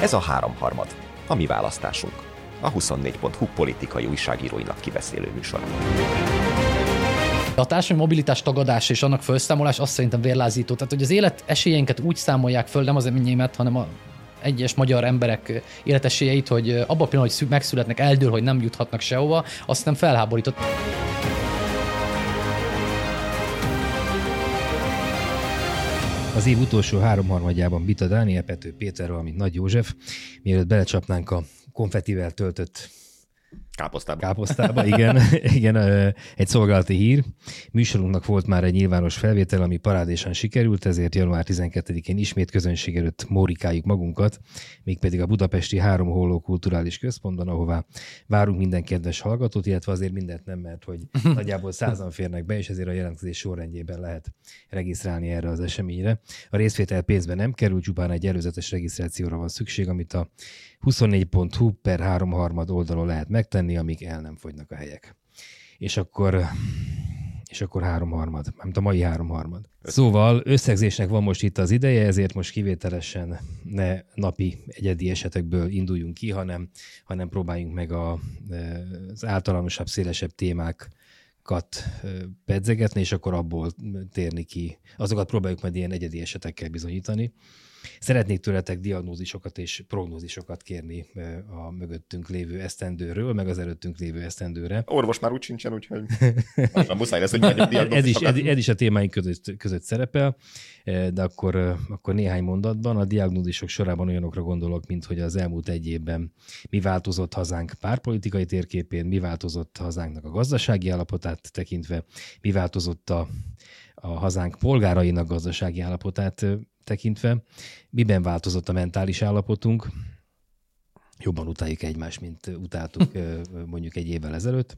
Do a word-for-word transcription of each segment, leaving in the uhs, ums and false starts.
Ez a háromharmad, a mi választásunk, a huszonnégy pont hu politikai újságíróinak kibeszélő műsor. A társadalmi mobilitás tagadás és annak felszámolás azt szerintem vérlázító. Tehát, hogy az élet esélyeinket úgy számolják föl, nem az enyémet, hanem a egyes magyar emberek életesélyeit, hogy abban a pillanatban, hogy megszületnek, eldől, hogy nem juthatnak sehova, azt nem felháborított. Az év utolsó háromharmadjában Bita Dániel, Pető Péter, valamint Nagy József. Mielőtt belecsapnánk a konfetivel töltött káposztába. Káposztába, igen. igen, egy szolgálati hír. Műsorunknak volt már egy nyilvános felvétel, ami parádésan sikerült, ezért január tizenkettedikén ismét közönség előtt mórikáljuk magunkat, mégpedig a budapesti Három Holló Kulturális Központban, ahová várunk minden kedves hallgatót, illetve azért mindent nem, mert hogy nagyjából százan férnek be, és ezért a jelentkezés sorrendjében lehet regisztrálni erre az eseményre. A részvétel pénzben nem kerül, csupán egy előzetes regisztrációra van szükség, amit a huszonnégy pont hu per háromharmad oldalon lehet megtenni, amíg el nem fogynak a helyek. És akkor, és akkor háromharmad, mert a mai háromharmad. Szóval összegzésnek van most itt az ideje, ezért most kivételesen ne napi egyedi esetekből induljunk ki, hanem, hanem próbáljunk meg a, az általánosabb, szélesebb témákat pedzegetni, és akkor abból térni ki. Azokat próbáljuk majd ilyen egyedi esetekkel bizonyítani. Szeretnék tőletek diagnózisokat és prognózisokat kérni a mögöttünk lévő esztendőről, meg az előttünk lévő esztendőre. Orvos már úgy sincsen, úgyhogy muszáj lesz, hogy mondjuk diagnózisokat. Ez, ez is a témáink között, között szerepel, de akkor, akkor néhány mondatban. A diagnózisok sorában olyanokra gondolok, mint hogy az elmúlt egy évben mi változott hazánk pártpolitikai térképén, mi változott hazánknak a gazdasági állapotát tekintve, mi változott a, a hazánk polgárainak gazdasági állapotát tekintve, miben változott a mentális állapotunk, jobban utáljuk egymást, mint utáltuk mondjuk egy évvel ezelőtt,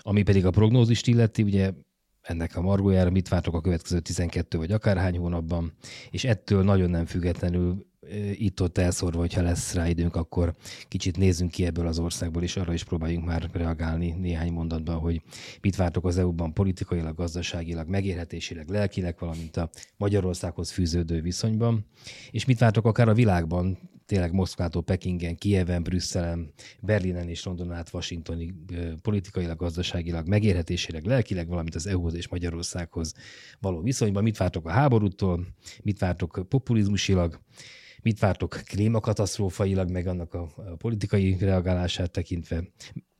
ami pedig a prognózist illeti, ugye ennek a margójára mit vártok a következő tizenkét vagy akárhány hónapban, és ettől nagyon nem függetlenül itt-ott elszorva, hogyha lesz rá időnk, akkor kicsit nézzünk ki ebből az országból, és arra is próbáljunk már reagálni néhány mondatban, hogy mit vártok az é u-ban politikailag, gazdaságilag, megélhetésileg, lelkileg, valamint a Magyarországhoz fűződő viszonyban, és mit vártok akár a világban, tényleg Moszkvától Pekingen, Kijeven, Brüsszelen, Berlinen és Londonon át Washingtonig politikailag, gazdaságilag, megélhetésileg, lelkileg, valamint az é u-hoz és Magyarországhoz való viszonyban, mit vártok a háborútól, mit vártok populizmusilag, mit vártok klímakatasztrófailag, meg annak a politikai reagálását tekintve.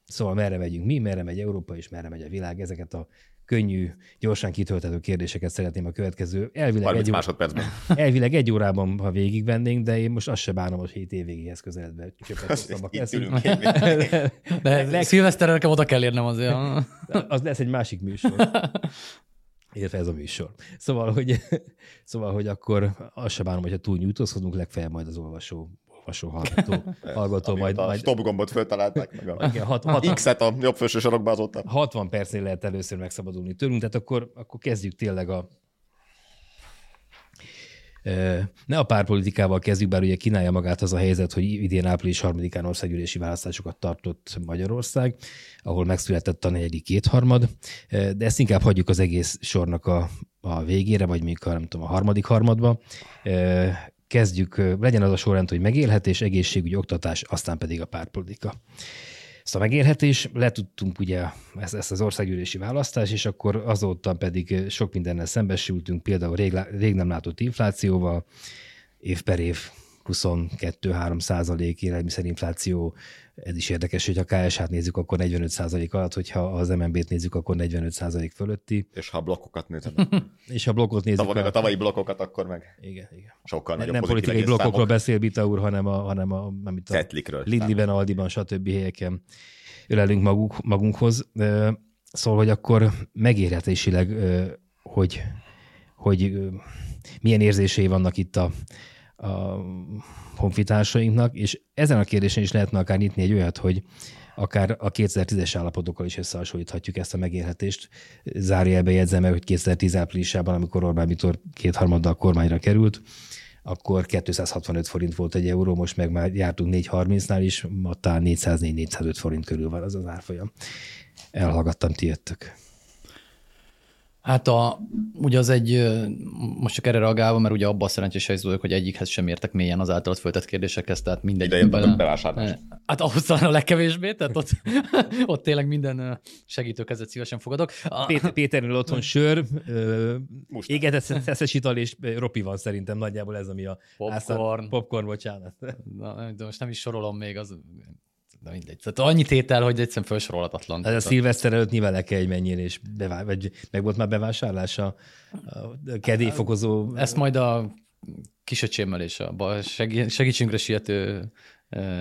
Szóval merre megyünk mi, merre megy Európa, és merre megy a világ. Ezeket a könnyű, gyorsan kitölthető kérdéseket szeretném a következő. Elvileg egy, másodpercben. Elvileg egy órában, ha végigvennénk, de én most azt se bánom, hogy hét évvégéhez közeledve csöpet hosszabbak leszünk. De szilveszterre nekem oda kell érnem azért. Az lesz egy másik műsor. Értve ez a műsor. Szóval, hogy, szóval, hogy akkor azt sem bánom, hogyha túl nyújtózkodunk, legfeljebb majd az olvasó, olvasó hallgató. hallgató majd, a majd... stop gombot föltalálták meg. A... Igen, hat, hat, X-et a jobb felső sarokba azóta. hatvan percnél lehet először megszabadulni tőlünk, tehát akkor, akkor kezdjük tényleg a... Ne a pártpolitikával kezdjük, bár ugye kínálja magát az a helyzet, hogy idén április harmadikán országgyűlési választásokat tartott Magyarország, ahol megszületett a negyedik kétharmad, de ezt inkább hagyjuk az egész sornak a, a végére, vagy mondjuk a, nem tudom, a harmadik harmadba. Kezdjük, legyen az a sorrend, hogy megélhetés, egészségügy, oktatás, aztán pedig a pártpolitika. Ezt a megélhetés, letudtunk ugye ezt, ezt az országgyűlési választást, és akkor azóta pedig sok mindennel szembesültünk, például rég, rég nem látott inflációval, év per év huszonkettő-három százalék élelmiszerinfláció. Ez is érdekes, hogy ha ká es há-t nézzük, akkor negyvenöt százalék alatt, hogyha az em en bé-t nézzük, akkor negyvenöt százalék fölötti. És ha blokkokat nézzük. És ha blokkot nézzük. Tavaly, a... a tavalyi blokkokat, akkor meg. Igen, igen. Sokkal nagyobb. Nem politikai blokkokról számok. Beszél Bita úr, hanem a, hanem a, amit a Lidliben, Aldiban, stb. Helyeken ölelünk maguk, magunkhoz. Szóval, hogy akkor megérhetésileg, hogy, hogy milyen érzései vannak itt a a honfitársainknak, és ezen a kérdésen is lehetne akár nyitni egy olyat, hogy akár a kétezer-tízes állapotokkal is összehasonlíthatjuk ezt a megélhetést. Zárójelbe jegyzem el, hogy kétezer-tíz áprilisában, amikor Orbán Viktor kétharmaddal kormányra került, akkor kétszázhatvanöt forint volt egy euró, most meg már jártunk négyszázharmincnál is, ma talán négyszáznégy-négyszázöt forint körül van az az árfolyam. Elhallgattam, ti jöttök. Hát a, ugye az egy, most csak erre reagálva, mert ugye abban a szerencsés helyzetben, hogy egyikhez sem értek mélyen az általad föltett kérdésekhez, tehát mindegyik bevásárlás. Hát ahhoz talán a legkevésbé, tehát ott, ott tényleg minden segítőkezet szívesen fogadok. A... Péternél otthon sör, égetett szeszes ital és ropi van szerintem nagyjából ez, ami a popcorn, ászal, popcorn bocsánat. Na, de most nem is sorolom még az... De mindegy. Tehát annyi tétel, hogy egyszerűen felsorolhatatlan. Hát a szilveszter előtt nyilván kell egy menjél, és bevá... vagy meg volt már bevásárlás a kedélyfokozó... Ezt majd a kisöcsémmel és a segítségünkre siető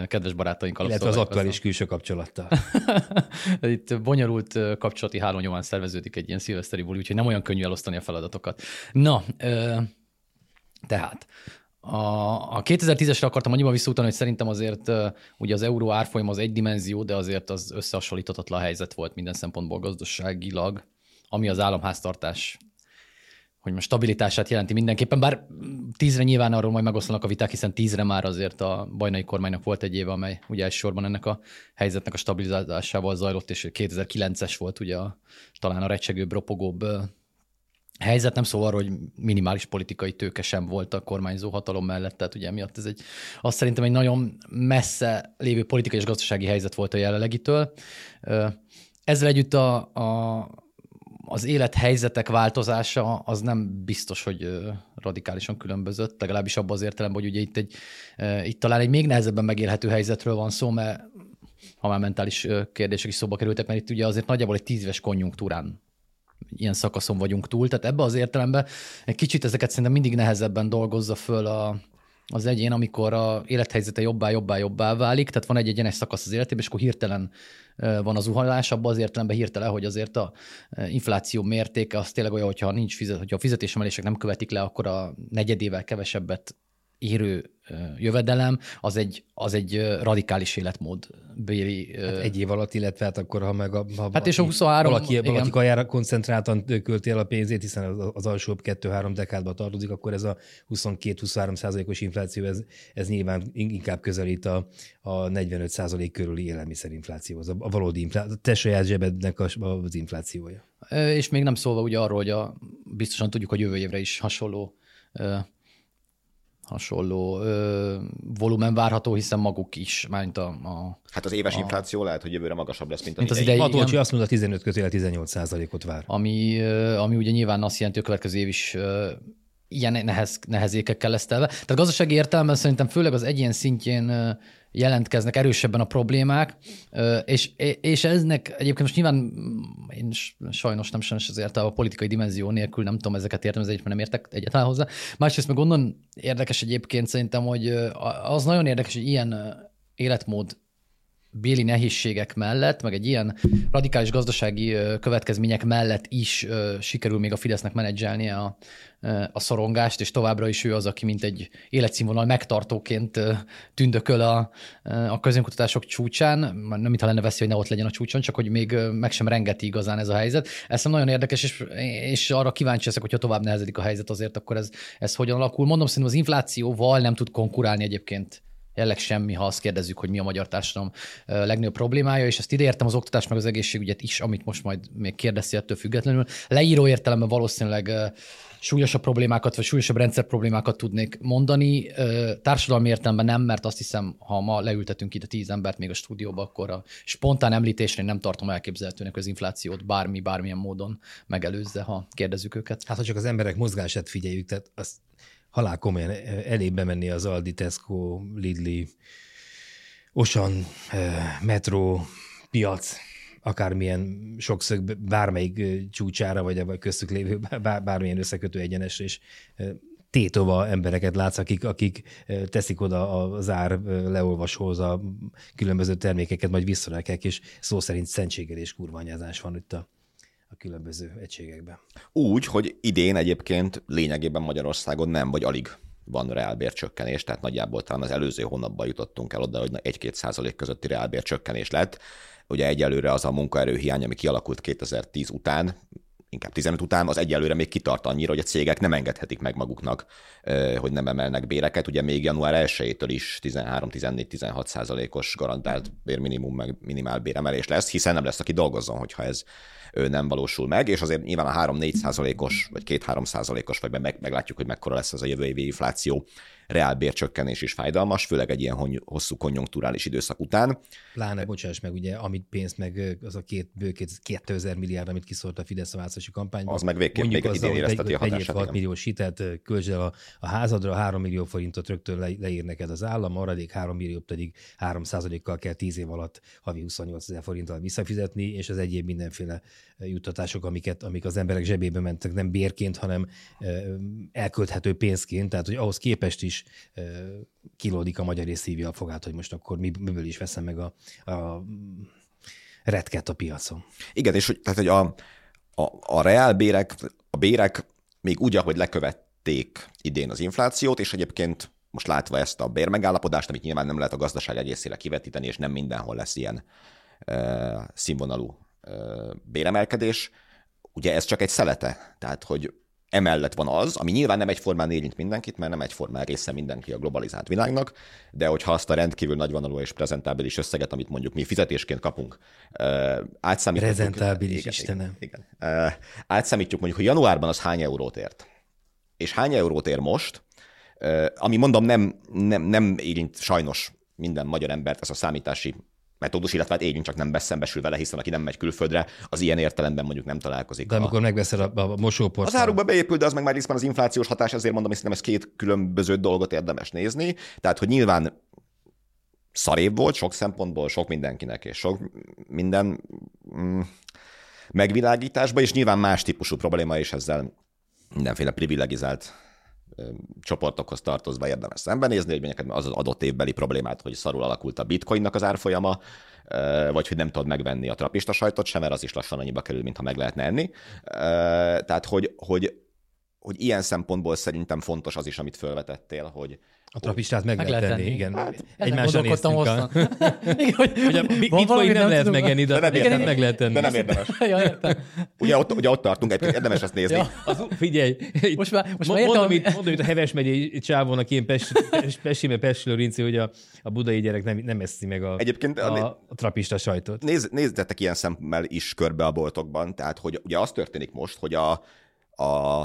kedves barátainkkal. Illetve az aktuális külső kapcsolattal. Itt bonyolult kapcsolati háló nyomán szerveződik egy ilyen szilveszteri buli, úgyhogy nem olyan könnyű elosztani a feladatokat. Na, tehát... A kétezer-tízesre akartam annyiban visszautalni, hogy szerintem azért ugye az euró árfolyam az egy dimenzió, de azért az összehasonlíthatatlan helyzet volt minden szempontból gazdaságilag, ami az államháztartás, hogy most stabilitását jelenti mindenképpen, bár tízre nyilván arról majd megoszlanak a viták, hiszen tízre már azért a bajnai kormánynak volt egy éve, amely ugye elsősorban ennek a helyzetnek a stabilizálásával zajlott, és kétezer-kilences volt ugye a, talán a recsegőbb, ropogóbb helyzet, nem szó arról, hogy minimális politikai tőke sem volt a kormányzó hatalom mellett, tehát ugye emiatt ez egy, azt szerintem egy nagyon messze lévő politikai és gazdasági helyzet volt a jelenlegitől. Ezzel együtt a, a, az élethelyzetek változása az nem biztos, hogy radikálisan különbözött, legalábbis abban az értelemben, hogy ugye itt, egy, itt talán egy még nehezebben megélhető helyzetről van szó, mert ha már mentális kérdések is szóba kerültek, mert itt ugye azért nagyjából egy tíz éves konjunktúrán ilyen szakaszon vagyunk túl, tehát ebbe az értelemben egy kicsit ezeket szerintem mindig nehezebben dolgozza föl a, az egyén, amikor a élethelyzete jobbá, jobbá, jobbá válik, tehát van egy egyenes szakasz az életében, és akkor hirtelen van a zuhanás, abban az értelemben hirtelen, hogy azért a infláció mértéke az tényleg olyan, hogyha nincs fizet, hogyha a fizetésemelések nem követik le, akkor a negyedével kevesebbet érő jövedelem, az egy, az egy radikális életmódbéli... Hát egy év alatt, illetve hát akkor, ha meg a, ha hát és a huszonhárom, valaki, valaki kajára koncentráltan költi el a pénzét, hiszen az, az alsóbb kettő-három dekádba tartozik, akkor ez a huszonkettő-huszonhárom százalékos infláció, ez, ez nyilván inkább közelít a, a negyvenöt százalék körüli élelmiszerinflációhoz, a, a valódi infláció, a te saját zsebednek az inflációja. És még nem szólva ugye arról, hogy a, biztosan tudjuk, hogy jövő évre is hasonló hasonló ö, volumen várható, hiszen maguk is, mint a, a... Hát az éves a, infláció lehet, hogy jövőre magasabb lesz, mint, mint az idei. Matolcsi azt mondta, tizenöt kötőjel tizennyolc százalékot vár. Ami, ami ugye nyilván azt jelenti, hogy a következő év is ö, ilyen nehez, nehezékekkel lesz telve. Tehát gazdasági értelemben szerintem főleg az egyén szintjén jelentkeznek erősebben a problémák, és, és eznek egyébként most nyilván én sajnos nem sajnos azért a politikai dimenzió nélkül nem tudom ezeket értem, ez egyébként nem értek egyáltalán hozzá. Másrészt meg onnan érdekes egyébként szerintem, hogy az nagyon érdekes, hogy ilyen életmód béli nehézségek mellett, meg egy ilyen radikális gazdasági következmények mellett is sikerül még a Fidesznek menedzselnie a, a szorongást, és továbbra is ő az, aki mint egy életszínvonal megtartóként tündököl a, a közönkutatások csúcsán, nem mintha lenne veszély, hogy ne ott legyen a csúcson, csak hogy még meg sem rengeti igazán ez a helyzet. Ez nagyon érdekes, és, és arra kíváncsi leszek, hogyha tovább nehezedik a helyzet azért, akkor ez, ez hogyan alakul. Mondom, szerintem az inflációval nem tud konkurálni egyébként jelenleg semmi, ha azt kérdezzük, hogy mi a magyar társadalom legnagyobb problémája, és ezt ideértem az oktatás meg az egészségügyet is, amit most majd még kérdezi ettől függetlenül. Leíró értelemben valószínűleg súlyosabb problémákat, vagy súlyosabb rendszer problémákat tudnék mondani. Társadalmi értelemben nem, mert azt hiszem, ha ma leültetünk itt a tíz embert még a stúdióba, akkor a spontán említésre nem tartom elképzelhetőnek, hogy az inflációt bármi, bármilyen módon megelőzze, ha kérdezzük őket. Hát, ha csak az emberek mozgását figyeljük, tehát azt halál komolyan elébe menni az Aldi, Tesco, Lidl, Osman, Metro, piac, akármilyen sokszög bármelyik csúcsára, vagy a köztük lévő bármilyen összekötő egyenesre, és tétova embereket látsz, akik, akik teszik oda az ár leolvasóhoz a különböző termékeket, majd visszarakják, és szó szerint szentségelés, kurványázás van itt a a különböző egységekben. Úgy, hogy idén egyébként lényegében Magyarországon nem, vagy alig van reálbércsökkenés, tehát nagyjából talán az előző hónapban jutottunk el oda, hogy egy-két százalék közötti reálbércsökkenés lett. Ugye egyelőre az a munkaerőhiány, ami kialakult kétezer-tíz után, inkább tizenöt után, az egyelőre még kitart annyira, hogy a cégek nem engedhetik meg maguknak, hogy nem emelnek béreket. Ugye még január elsejétől is tizenhárom, tizennégy, tizenhat százalékos garantált bérminimum meg minimál béremelés lesz, hiszen nem lesz, aki dolgozzon, hogyha ez nem valósul meg, és azért nyilván a három-négy százalékos, vagy két-három százalékos, vagy meg, meglátjuk, hogy mekkora lesz az a jövő évi infláció, reálbércsökkenés is fájdalmas, főleg egy ilyen hosszú konjunkturális időszak után. Pláne, bocsáss meg, ugye, amit pénzt meg az a két, bő, két, kétezer milliárd, amit kiszólt a Fidesz a választási kampányban. Az meg végképp még idén érezteti a hatását. hat milliós hitelt költsd el a, a házadra, három millió forintot rögtön le, leír neked az állam, maradék három milliót pedig három százalékkal kell tíz év alatt havi huszonnyolcezer forinttal visszafizetni, és az egyéb mindenféle juttatások, amiket, amik az emberek zsebébe mentek, nem bérként, hanem elkölthető pénzként, tehát hogy ahhoz képest is kilódik a magyar és szívja a fogát, hogy most akkor miből is veszem meg a, a retket a piacon. Igen, és hogy, tehát, hogy a, a, a reálbérek, a bérek még úgy, ahogy lekövették idén az inflációt, és egyébként most látva ezt a bérmegállapodást, amit nyilván nem lehet a gazdaság egészére kivetíteni, és nem mindenhol lesz ilyen e, színvonalú e, béremelkedés, ugye ez csak egy szelete, tehát hogy emellett van az, ami nyilván nem egyformán érint mindenkit, mert nem egyformán része mindenki a globalizált világnak, de hogyha azt a rendkívül nagyvonalú és prezentábilis összeget, amit mondjuk mi fizetésként kapunk, átszámítjuk. Prezentábilis, igen, Istenem. Igen, igen. Átszámítjuk mondjuk, hogy januárban az hány eurót ért, és hány eurót ér most, ami mondom nem, nem, nem érint sajnos minden magyar embert ez a számítási metódus, illetve hát érjünk csak nem beszembesül vele, hiszen aki nem megy külföldre, az ilyen értelemben mondjuk nem találkozik. De amikor a... megveszel a, a mosóporszát. Az árukba beépül, de az meg már részben az inflációs hatás, ezért mondom, hogy szerintem ez két különböző dolgot érdemes nézni. Tehát, hogy nyilván szarébb volt sok szempontból, sok mindenkinek, és sok minden mm, megvilágításban, és nyilván más típusú probléma, és ezzel mindenféle privilegizált csoportokhoz tartozva érdemes szembenézni, hogy az az adott évbeli problémát, hogy szarul alakult a bitcoinnak az árfolyama, vagy hogy nem tudod megvenni a trapista sajtot sem, mert az is lassan annyiba kerül, mintha meg lehetne enni. Tehát, hogy, hogy, hogy ilyen szempontból szerintem fontos az is, amit felvetettél, hogy a trapistát meg, meg lehet tenni, tenni. Igen. Hát, egymásra néztünk. A... Bitcoin nem lehet megenni, de meg lehet tenni. De nem érdemes. Ja, ugye, ott, ugye ott tartunk, érdemes ezt nézni. Ja, az, figyelj, most már, most már mondom, értem, mondom, hogy a Heves megye csávónak ilyen Pesci, mert Pesci Lőrinci, hogy a, a budai gyerek nem, nem eszi meg a, a, a, a trapista sajtot. Néz, nézzetek ilyen szemmel is körbe a boltokban, tehát hogy ugye az történik most, hogy a... a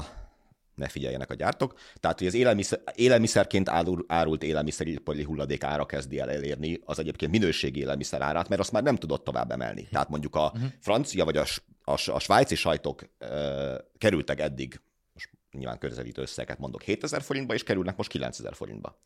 ne figyeljenek a gyártok. Tehát, hogy az élelmiszer, élelmiszerként árult élelmiszeripari hulladék ára kezdi el elérni az egyébként minőségi élelmiszer árát, mert azt már nem tudott tovább emelni. Tehát mondjuk a uh-huh. francia vagy a, a, a svájci sajtok uh, kerültek eddig, most nyilván közelítő összeget mondok, hétezer forintba, és kerülnek most kilencezer forintba.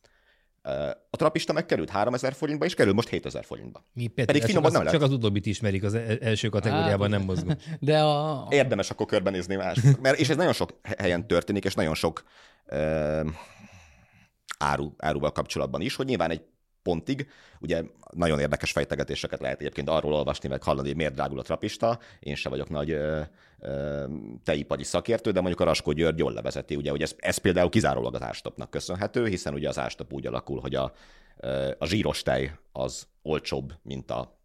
A trapista megkerült háromezer forintba, és kerül most hétezer forintba. Mi, Péter, pedig finomban nem az, lehet. Csak az utóbbit ismerik, az első kategóriában Á, nem mozgó. De a... Érdemes akkor körbenézni más. Mert, és ez nagyon sok helyen történik, és nagyon sok uh, áru, áruval kapcsolatban is, hogy nyilván egy pontig, ugye nagyon érdekes fejtegetéseket lehet egyébként arról olvasni, meg hallani, hogy miért drágul a trapista. Én sem vagyok nagy ö, ö, teipari szakértő, de mondjuk a Raskó György jól levezeti, ugye, hogy ez, ez például kizárólag az ástopnak köszönhető, hiszen ugye az ástop úgy alakul, hogy a, a zsíros tej az olcsóbb, mint a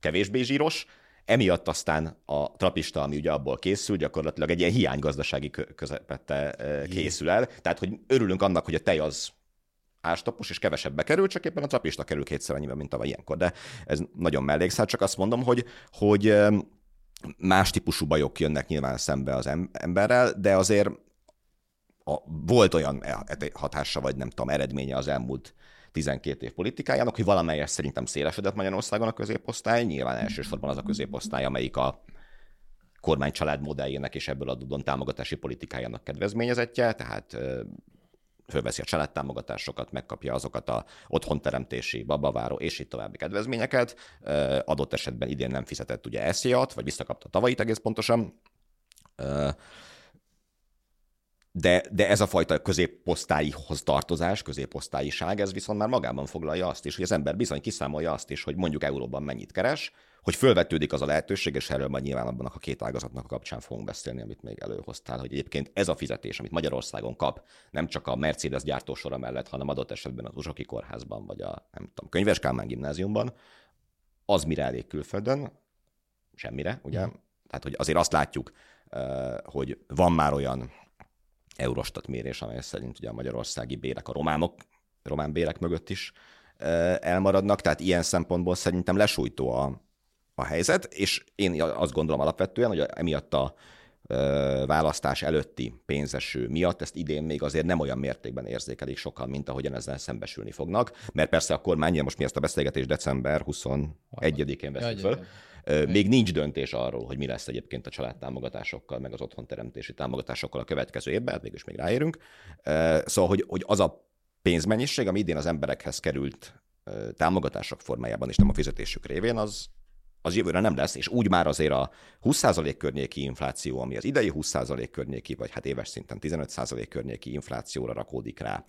kevésbé zsíros, emiatt aztán a trapista, ami ugye abból készül, gyakorlatilag egy ilyen hiánygazdasági közepette készül el. Tehát, hogy örülünk annak, hogy a tej az ástapos, és kevesebbe kerül, csak éppen a trapista kerül kétszer annyiba, mint tavaly ilyenkor, de ez nagyon mellékszál, csak azt mondom, hogy, hogy más típusú bajok jönnek nyilván szembe az emberrel, de azért a, volt olyan hatása, vagy nem tudom, eredménye az elmúlt tizenkét év politikájának, hogy valamelyest szerintem szélesedett Magyarországon a középosztály, nyilván elsősorban az a középosztály, amelyik a kormánycsalád modelljének és ebből adódóan támogatási politikájának kedvezményezettje, tehát fölveszi a családtámogatásokat, megkapja azokat a otthonteremtési, babaváró és így további kedvezményeket. Adott esetben idén nem fizetett ugye es zé á-t, vagy visszakapta tavalyit egész pontosan. De, de ez a fajta középosztályhoz tartozás, középosztályiság, ez viszont már magában foglalja azt is, hogy az ember bizony kiszámolja azt is, hogy mondjuk euróban mennyit keres, hogy fölvetődik az a lehetőség, és erről majd nyilván abban a két ágazatnak a kapcsán fogunk beszélni, amit még előhoztál, hogy egyébként ez a fizetés, amit Magyarországon kap, nem csak a Mercedes gyártósora mellett, hanem adott esetben az Uzsoki Kórházban, vagy a nem tudom, Könyves Kálmán gimnáziumban, az mire elég külföldön? Semmire, ugye? Tehát, hogy azért azt látjuk hogy van már olyan Eurostat mérés, amely szerint ugye a magyarországi bérek, a románok, román bérek mögött is elmaradnak, tehát ilyen szempontból szerintem lesújtó a, a helyzet, és én azt gondolom alapvetően, hogy emiatt a választás előtti pénzeső miatt ezt idén még azért nem olyan mértékben érzékelik sokan, mint ahogyan ezzel szembesülni fognak, mert persze a kormány, most mi ezt a beszélgetést december huszonegyedikén veszünk föl, még nincs döntés arról, hogy mi lesz egyébként a családtámogatásokkal, meg az otthonteremtési támogatásokkal a következő évben, hát mégis még ráérünk. Szóval, hogy, hogy az a pénzmennyiség, ami idén az emberekhez került támogatások formájában, és nem a fizetésük révén, az az jövőre nem lesz, és úgy már azért a húsz százalék környéki infláció, ami az idei húsz százalék környéki, vagy hát éves szinten tizenöt százalék környéki inflációra rakódik rá,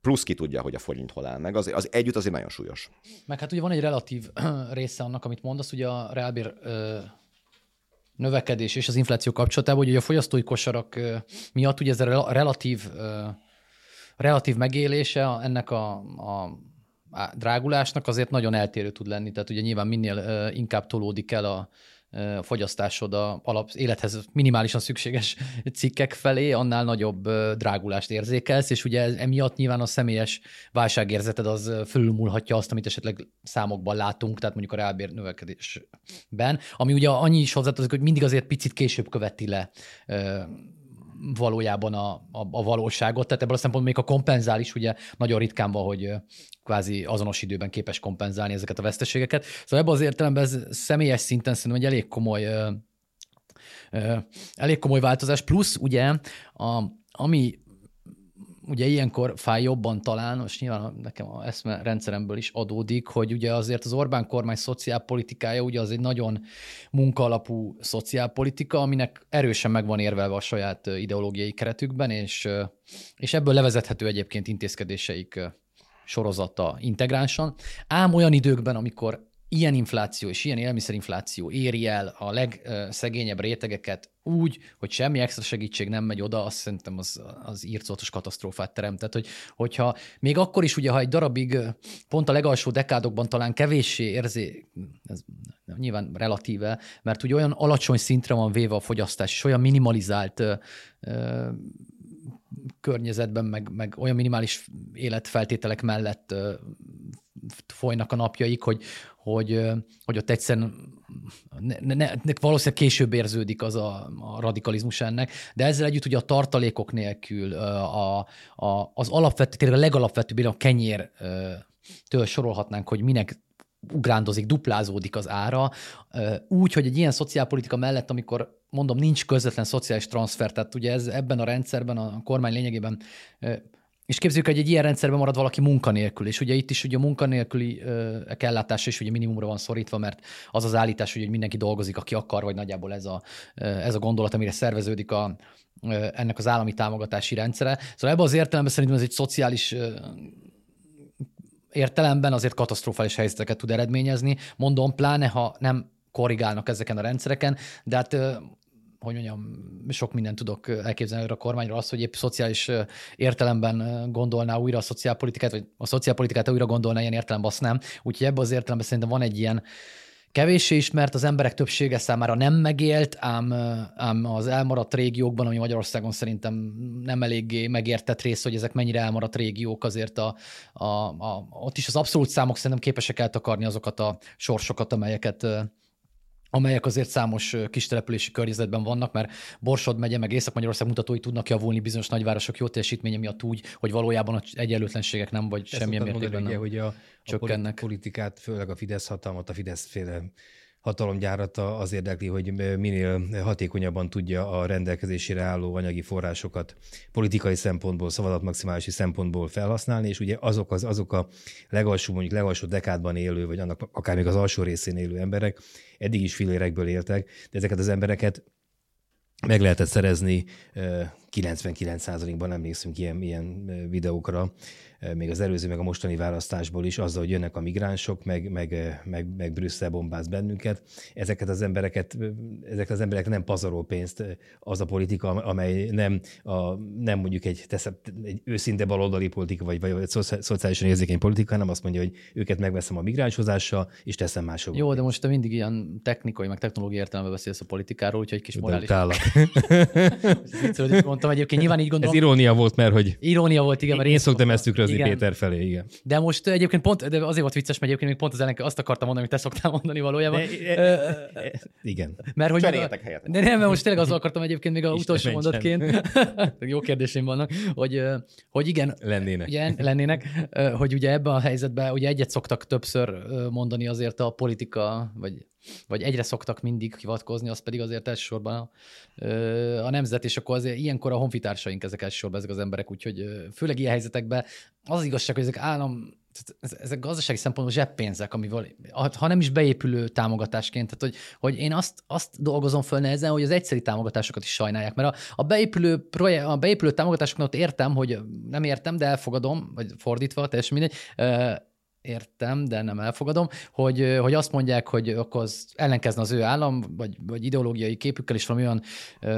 plusz ki tudja, hogy a forint hol áll meg, az, az együtt azért nagyon súlyos. Meg hát ugye van egy relatív része annak, amit mondasz, ugye a reálbér növekedés és az infláció kapcsolatában, hogy a fogyasztói kosarak miatt ugye ez a relatív, relatív megélése ennek a, a drágulásnak azért nagyon eltérő tud lenni, tehát ugye nyilván minél inkább tolódik el a fogyasztásod a alap élethez minimálisan szükséges cikkek felé, annál nagyobb drágulást érzékelsz, és ugye emiatt nyilván a személyes válságérzeted az fölülmúlhatja azt, amit esetleg számokban látunk, tehát mondjuk a reálbér növekedésben, ami ugye annyi is hozzátartozik, hogy mindig azért picit később követi le valójában a, a, a valóságot. Tehát ebből a szempontból még a kompenzál is ugye nagyon ritkán van, hogy kvázi azonos időben képes kompenzálni ezeket a veszteségeket. Szóval ebben az értelemben ez személyes szinten szerintem egy elég komoly, ö, ö, elég komoly változás. Plusz ugye, a, ami ugye ilyenkor fáj jobban talán, most nyilván nekem a eszme rendszeremből is adódik, hogy ugye azért az Orbán kormány szociálpolitikája ugye az egy nagyon munkaalapú szociálpolitika, aminek erősen meg van érvelve a saját ideológiai keretükben, és, és ebből levezethető egyébként intézkedéseik sorozata integránsan. Ám olyan időkben, amikor ilyen infláció és ilyen élelmiszerinfláció éri el a legszegényebb rétegeket úgy, hogy semmi extra segítség nem megy oda, azt szerintem az, az írtózatos katasztrófát teremt. Tehát, hogy, hogyha még akkor is, ugye, ha egy darabig pont a legalsó dekádokban talán kevéssé érzi, ez nyilván relatíve, mert ugye olyan alacsony szintre van véve a fogyasztás, és olyan minimalizált ö, ö, környezetben, meg, meg olyan minimális életfeltételek mellett ö, folynak a napjaik, hogy, hogy, hogy ott egyszerűen ne, ne, valószínűleg később érződik az a, a radikalizmus ennek, de ezzel együtt ugye a tartalékok nélkül a, a, az alapvető, tényleg a legalapvetőbb, a kenyértől sorolhatnánk, hogy minek ugrándozik, duplázódik az ára, úgy, hogy egy ilyen szociálpolitika mellett, amikor mondom, nincs közvetlen szociális transfer, tehát ugye ez ebben a rendszerben a kormány lényegében. És képzeljük, hogy egy ilyen rendszerben marad valaki munkanélkül, és ugye itt is ugye a munkanélküli ellátása is ugye minimumra van szorítva, mert az az állítás, hogy mindenki dolgozik, aki akar, vagy nagyjából ez a, ez a gondolat, amire szerveződik a, ennek az állami támogatási rendszere. Szóval ebben az értelemben szerintem ez egy szociális értelemben azért katasztrofális helyzeteket tud eredményezni. Mondom, pláne, ha nem korrigálnak ezeken a rendszereken, de hát hogy mondjam, sok mindent tudok elképzelni a kormányról, azt, hogy épp szociális értelemben gondolná újra a szociálpolitikát, vagy a szociálpolitikát újra gondolná ilyen értelemben, azt nem. Úgyhogy ebben az értelemben szerintem van egy ilyen kevéssé ismert, az emberek többsége számára nem megélt, ám, ám az elmaradt régiókban, ami Magyarországon szerintem nem eléggé megértett rész, hogy ezek mennyire elmaradt régiók, azért a, a, a, ott is az abszolút számok szerintem képesek eltakarni azokat a sorsokat, amelyeket amelyek azért számos kistelepülési környezetben vannak, mert Borsod megye meg Észak-Magyarország mutatói tudnak javulni bizonyos nagyvárosok jó teljesítménye miatt úgy, hogy valójában az egyenlőtlenségek nem, vagy ezt semmilyen mértékben nem hogy a, csökkennek. A politikát, főleg a Fidesz hatalmat, a Fidesz-féle hatalomgyárat az érdekli, hogy minél hatékonyabban tudja a rendelkezésére álló anyagi forrásokat politikai szempontból, szavazatmaximálisi szempontból felhasználni, és ugye azok, az, azok a legalsó, mondjuk legalsó dekádban élő, vagy annak akár még az alsó részén élő emberek eddig is filérekből éltek, de ezeket az embereket meg lehetett szerezni kilencvenkilenc százalékban emlékszünk ilyen, ilyen videókra, még az előző, meg a mostani választásból is, azzal, hogy jönnek a migránsok, meg, meg, meg, meg Brüsszel bombáz bennünket. Ezeket az embereket, ezek az emberek nem pazarol pénzt az a politika, amely nem, a, nem mondjuk egy, tesz, egy őszinte baloldali politika, vagy, vagy egy szociálisan érzékeny politika, hanem azt mondja, hogy őket megveszem a migránshozással, és teszem máshova. Jó, de most te mindig ilyen technikai, meg technológiai értelemben beszélsz a politikáról, úgyhogy kis morális... Mondtam, egyébként nyilván így gondolom. Ez irónia volt, mert hogy irónia volt, igen, mert én, én szoktam ezt tükrözni Péter felé, igen. De most egyébként pont, de azért volt vicces, mert egyébként még pont az ellen azt akartam mondani, amit te szoktál mondani valójában. De, e, e, igen. Mert hogy cseréltek helyet. De nem, mert most tényleg azzal akartam egyébként még a utolsó mondatként. Jó kérdéseim vannak, hogy, hogy igen. Lennének. Igen, lennének, hogy ugye ebben a helyzetben ugye egyet szoktak többször mondani azért a politika, vagy vagy egyre szoktak mindig hivatkozni, az pedig azért elsősorban a, a nemzet, és akkor azért ilyenkor a honfitársaink ezek elsősorban ezek az emberek, úgyhogy főleg ilyen helyzetekben az az igazság, hogy ezek állam, ezek gazdasági szempontból zseppénzek, amivel, ha nem is beépülő támogatásként, tehát hogy, hogy én azt, azt dolgozom föl nehezen, hogy az egyszeri támogatásokat is sajnálják, mert a, a, beépülő, projek, a beépülő támogatásoknak ott értem, hogy nem értem, de elfogadom, vagy fordítva, teljesen mindegy, értem, de nem elfogadom, hogy, hogy azt mondják, hogy akkor az ellenkezne az ő állam, vagy, vagy ideológiai képükkel is valami olyan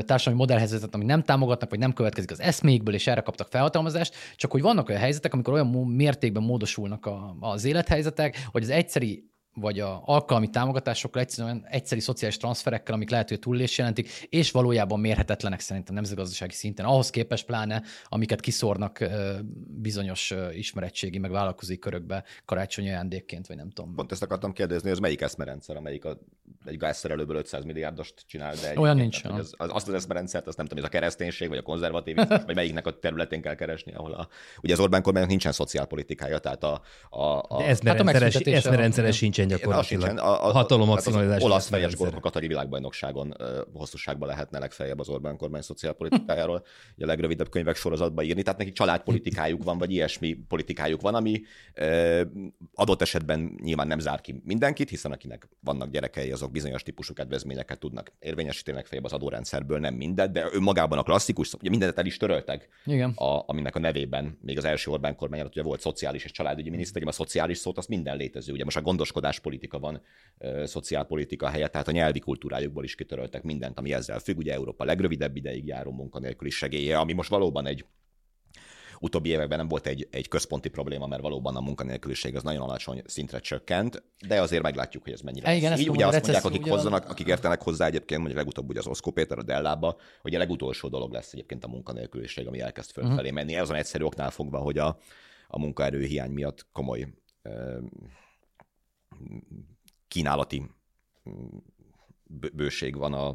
társadalmi modellhez vezetett, amit nem támogatnak, vagy nem következik az eszmékből, és erre kaptak felhatalmazást, csak hogy vannak olyan helyzetek, amikor olyan mértékben módosulnak a, az élethelyzetek, hogy az egyszeri vagy a alkalmi támogatásokkal, egyszerűen egyszeri szociális transferekkel, amik lehet, hogy túlélést jelentik, és valójában mérhetetlenek szerintem nemzetgazdasági szinten, ahhoz képest pláne, amiket kiszórnak bizonyos ismeretségi, meg vállalkozói körökbe karácsonyi ajándékként, vagy nem tudom. Pont ezt akartam kérdezni, hogy az melyik eszmerendszer, amelyik a, egy gázszerelőből ötszáz milliárdost csinál, de egy olyan nincs. Tehát, az, az, azt az eszmerendszert, azt nem tudom, ez a kereszténység, vagy a konzervatívizmus, vagy melyiknek a területén kell keresni, ahol a, ugye az Orbán kormánynak nincsen szociálpolitikája, tehát a... a, a eszmerendszeres sincs. Gyakorlatilag. A, a hatalom maximalizálása. Az olasz fejes gólok a katari világbajnokságon hosszúságban lehetne legfeljebb az Orbán kormány szociálpolitikájáról, a legrövidebb könyvek sorozatba írni, tehát nekik családpolitikájuk van, vagy ilyesmi politikájuk van, ami adott esetben nyilván nem zár ki mindenkit, hiszen akinek vannak gyerekei, azok bizonyos típusú kedvezményeket tudnak érvényesíteni, legfeljebb az adórendszerből nem mindent, de önmagában a klasszikus, ugye mindent el is töröltek, a, aminek a nevében még az első Orbán kormány alatt ugye volt szociális és családügyi minisztérium, a szociális szót azt minden létező, ugye most a gondoskodás politika van, szociálpolitika helyett, tehát a nyelvi kultúrájukból is kitöröltek mindent, ami ezzel függ. Ugye Európa legrövidebb ideig járó munkanélküli segélye, ami most valóban egy utóbbi években nem volt egy, egy központi probléma, mert valóban a munkanélküliség az nagyon alacsony szintre csökkent, de azért meglátjuk, hogy ez mennyire. Igen, lesz. Így, ugye azt mondják, akik, ugyan... hozzanak, akik értenek hozzá egyébként, mondjuk legutóbb ugye az Raskó Péter a Dellába, hogy a legutolsó dolog lesz egyébként a munkanélküliség, ami elkezd fölfelé uh-huh. menni. Azon egyszerű oknál fogva, hogy a, a munkaerő hiány miatt komoly kínálati bőség van, a,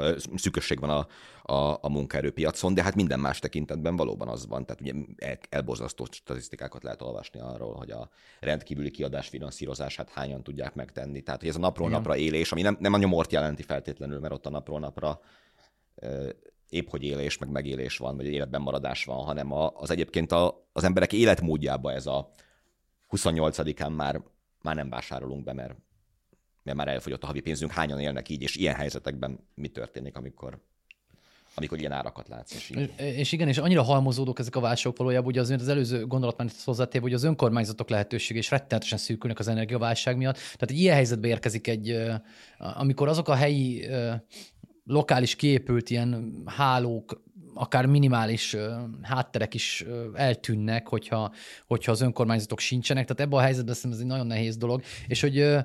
a szűkösség van a, a, a munkaerőpiacon, de hát minden más tekintetben valóban az van. Tehát ugye el, elborzasztó statisztikákat lehet olvasni arról, hogy a rendkívüli kiadás finanszírozását hányan tudják megtenni. Tehát hogy ez a napról napra élés, ami nem, nem a nyomort jelenti feltétlenül, mert ott a napról napra épp hogy élés, meg megélés van, vagy életben maradás van, hanem az egyébként a, az emberek életmódjában ez a huszonnyolcadikán már már nem vásárolunk be, mert, mert már elfogyott a havi pénzünk, hányan élnek így, és ilyen helyzetekben mi történik, amikor, amikor ilyen árakat látsz. És, így. és igen, és annyira halmozódók ezek a válságok valójában, ugye azért az előző gondolatmenet hozzátéve, hogy az önkormányzatok lehetőség és rettenetesen szűkülnek az energiaválság miatt. Tehát egy ilyen helyzetbe érkezik egy, amikor azok a helyi, lokális kiépült ilyen hálók, akár minimális hátterek is eltűnnek, hogyha, hogyha az önkormányzatok sincsenek. Tehát ebben a helyzetben szerintem ez egy nagyon nehéz dolog. És hogy,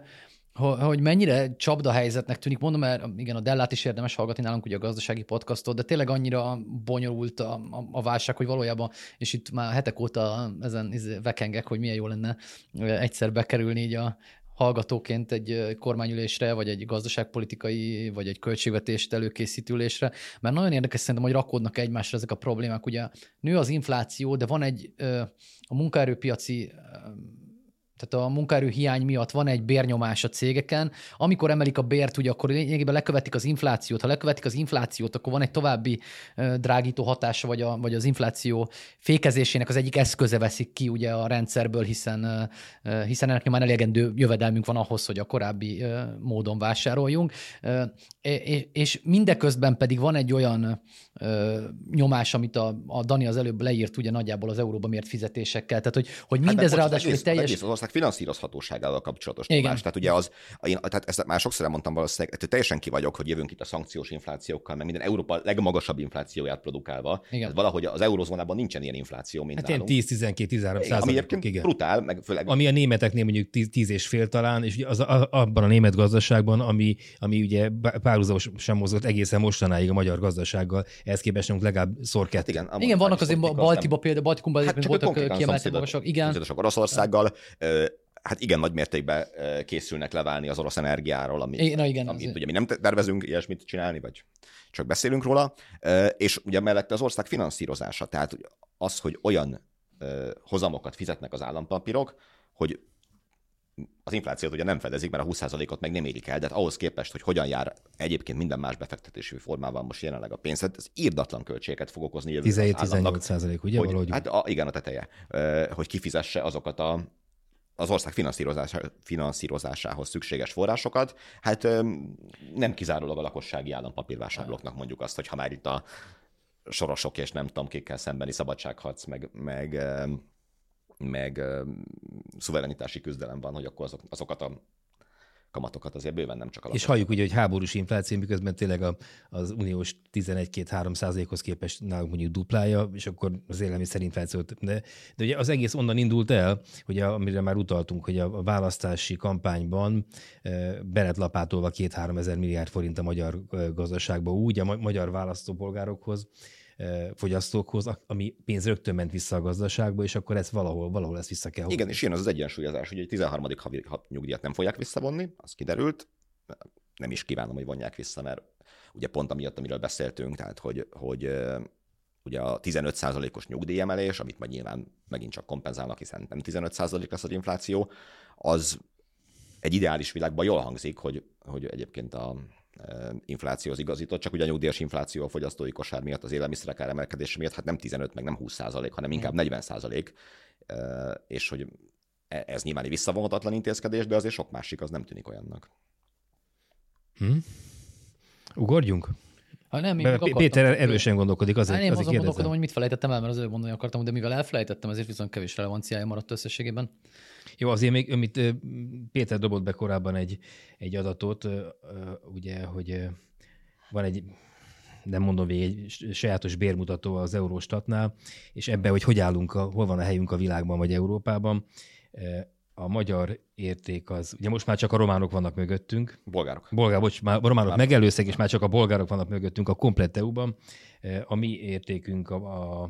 hogy mennyire csapda helyzetnek tűnik, mondom, mert igen, a Dellát is érdemes hallgatni nálunk, ugye a gazdasági podcastot, de tényleg annyira bonyolult a, a, a válság, hogy valójában, és itt már hetek óta ezen vekengek, hogy milyen jó lenne egyszer bekerülni így a hallgatóként egy kormányülésre, vagy egy gazdaságpolitikai, vagy egy költségvetést előkészítülésre, mert nagyon érdekes szerintem, hogy rakódnak egymásra ezek a problémák. Ugye nő az infláció, de van egy a munkaerőpiaci Tehát a munkaerő hiány miatt van egy bérnyomás a cégeken. Amikor emelik a bért, ugye, akkor lényegében lekövetik az inflációt. Ha lekövetik az inflációt, akkor van egy további drágító hatása, vagy, a, vagy az infláció fékezésének az egyik eszköze veszik ki ugye a rendszerből, hiszen, hiszen ennek nyomán elegendő jövedelmünk van ahhoz, hogy a korábbi módon vásároljunk. És mindeközben pedig van egy olyan nyomás, amit a, a Dani az előbb leírt, ugye nagyjából az euróba mért fizetésekkel. Tehát, hogy, hogy mindez hát ráadásul egy teljes... finanszírozhatóságával kapcsolatos nyomás. Tehát ugye az, én, tehát ezt már sokszor elmondtam valószínűleg, teljesen ki vagyok, hogy jövünk itt a szankciós inflációkkal, meg minden Európa legmagasabb inflációját produkálva. Tehát valahogy az eurozónában nincsen ilyen infláció, mint hát nálunk. tíz-tizenkettő-tizenhárom százalék. Ami egyébként brutál, meg főleg... Ami a németeknél mondjuk tíz és fél talán, és ugye az, a, abban a német gazdaságban, ami, ami ugye párhuzamosan mozgott egészen mostanáig a magyar gazdasággal, ehhez képest legalább szor kettő. Igen, igen, vannak azért Baltiba például, Baltikumban voltak kiemelten magasok. Igen. Oroszországgal. Hát igen, nagy mértékben készülnek leválni az orosz energiáról, amit, na igen, amit ugye mi nem tervezünk ilyesmit csinálni, vagy csak beszélünk róla. És ugye mellette az ország finanszírozása, tehát az, hogy olyan hozamokat fizetnek az állampapírok, hogy az inflációt ugye nem fedezik, mert a húsz százalékot meg nem érik el, de hát ahhoz képest, hogy hogyan jár egyébként minden más befektetési formában most jelenleg a pénz, hát ez írdatlan költségeket fog okozni jövőre az államnak. tizenhét-tizennyolc százalék, ugye? Hogy, valahogy hát a, igen, a teteje, hogy kifizesse azokat a az ország finanszírozásá, finanszírozásához szükséges forrásokat, hát nem kizárólag a lakossági állampapírvásárlóknak mondjuk azt, hogy ha már itt a Sorosok és nem tudom kikkel szembeni szabadságharc, meg, meg, meg szuverenitási küzdelem van, hogy akkor azok, azokat a kamatokat azért bőven nem csak alapvetően. És halljuk ugye, hogy háborús infláció, miközben tényleg a, az uniós tizenegy-kettő-három százalékhoz képest nálunk mondjuk duplája, és akkor az élelmiszerinflációt. De, de ugye az egész onnan indult el, hogy a, amire már utaltunk, hogy a választási kampányban e, beletlapátolva két-három ezer milliárd forint a magyar gazdaságba úgy, a ma- magyar választópolgárokhoz, fogyasztókhoz, ami pénz rögtön ment vissza a gazdaságba, és akkor ez valahol, valahol ezt vissza kell hozni. Igen, és jön az az egyensúlyozás, hogy egy tizenharmadik havi nyugdíjat nem fogják visszavonni, az kiderült, nem is kívánom, hogy vonják vissza, mert ugye pont amiatt, amiről beszéltünk, tehát hogy, hogy ugye a tizenöt százalékos nyugdíjemelés, amit majd nyilván megint csak kompenzálnak, hiszen nem tizenöt százalék lesz az infláció, az egy ideális világban jól hangzik, hogy, hogy egyébként a inflációhoz igazított, csak ugye a nyugdíjas infláció a fogyasztói kosár miatt, az élelmiszerek áremelkedése miatt, hát nem tizenöt, meg nem húsz százalék, hanem inkább negyven százalék, és hogy ez nyilván egy visszavonhatatlan intézkedés, de azért sok másik az nem tűnik olyannak. Hmm. Ugorjunk? Ha nem, én Péter erősen gondolkodik, azért, nem, azért azon gondolkodom, hogy mit felejtettem el, mert az előbb mondani akartam, de mivel elfelejtettem, ezért viszont kevés relevanciája maradt összességében. Jó, azért még, amit Péter dobott be korábban egy, egy adatot, ugye, hogy van egy, nem mondom végig, egy sajátos bérmutató az Eurostatnál, és ebben, hogy hogy állunk, a, hol van a helyünk a világban vagy Európában, a magyar érték az, ugye most már csak a románok vannak mögöttünk. Bolgárok. Bolgár, bocs, már románok Bolgár. Megelőztek, és már csak a bolgárok vannak mögöttünk a komplett é u-ban. A mi értékünk a, a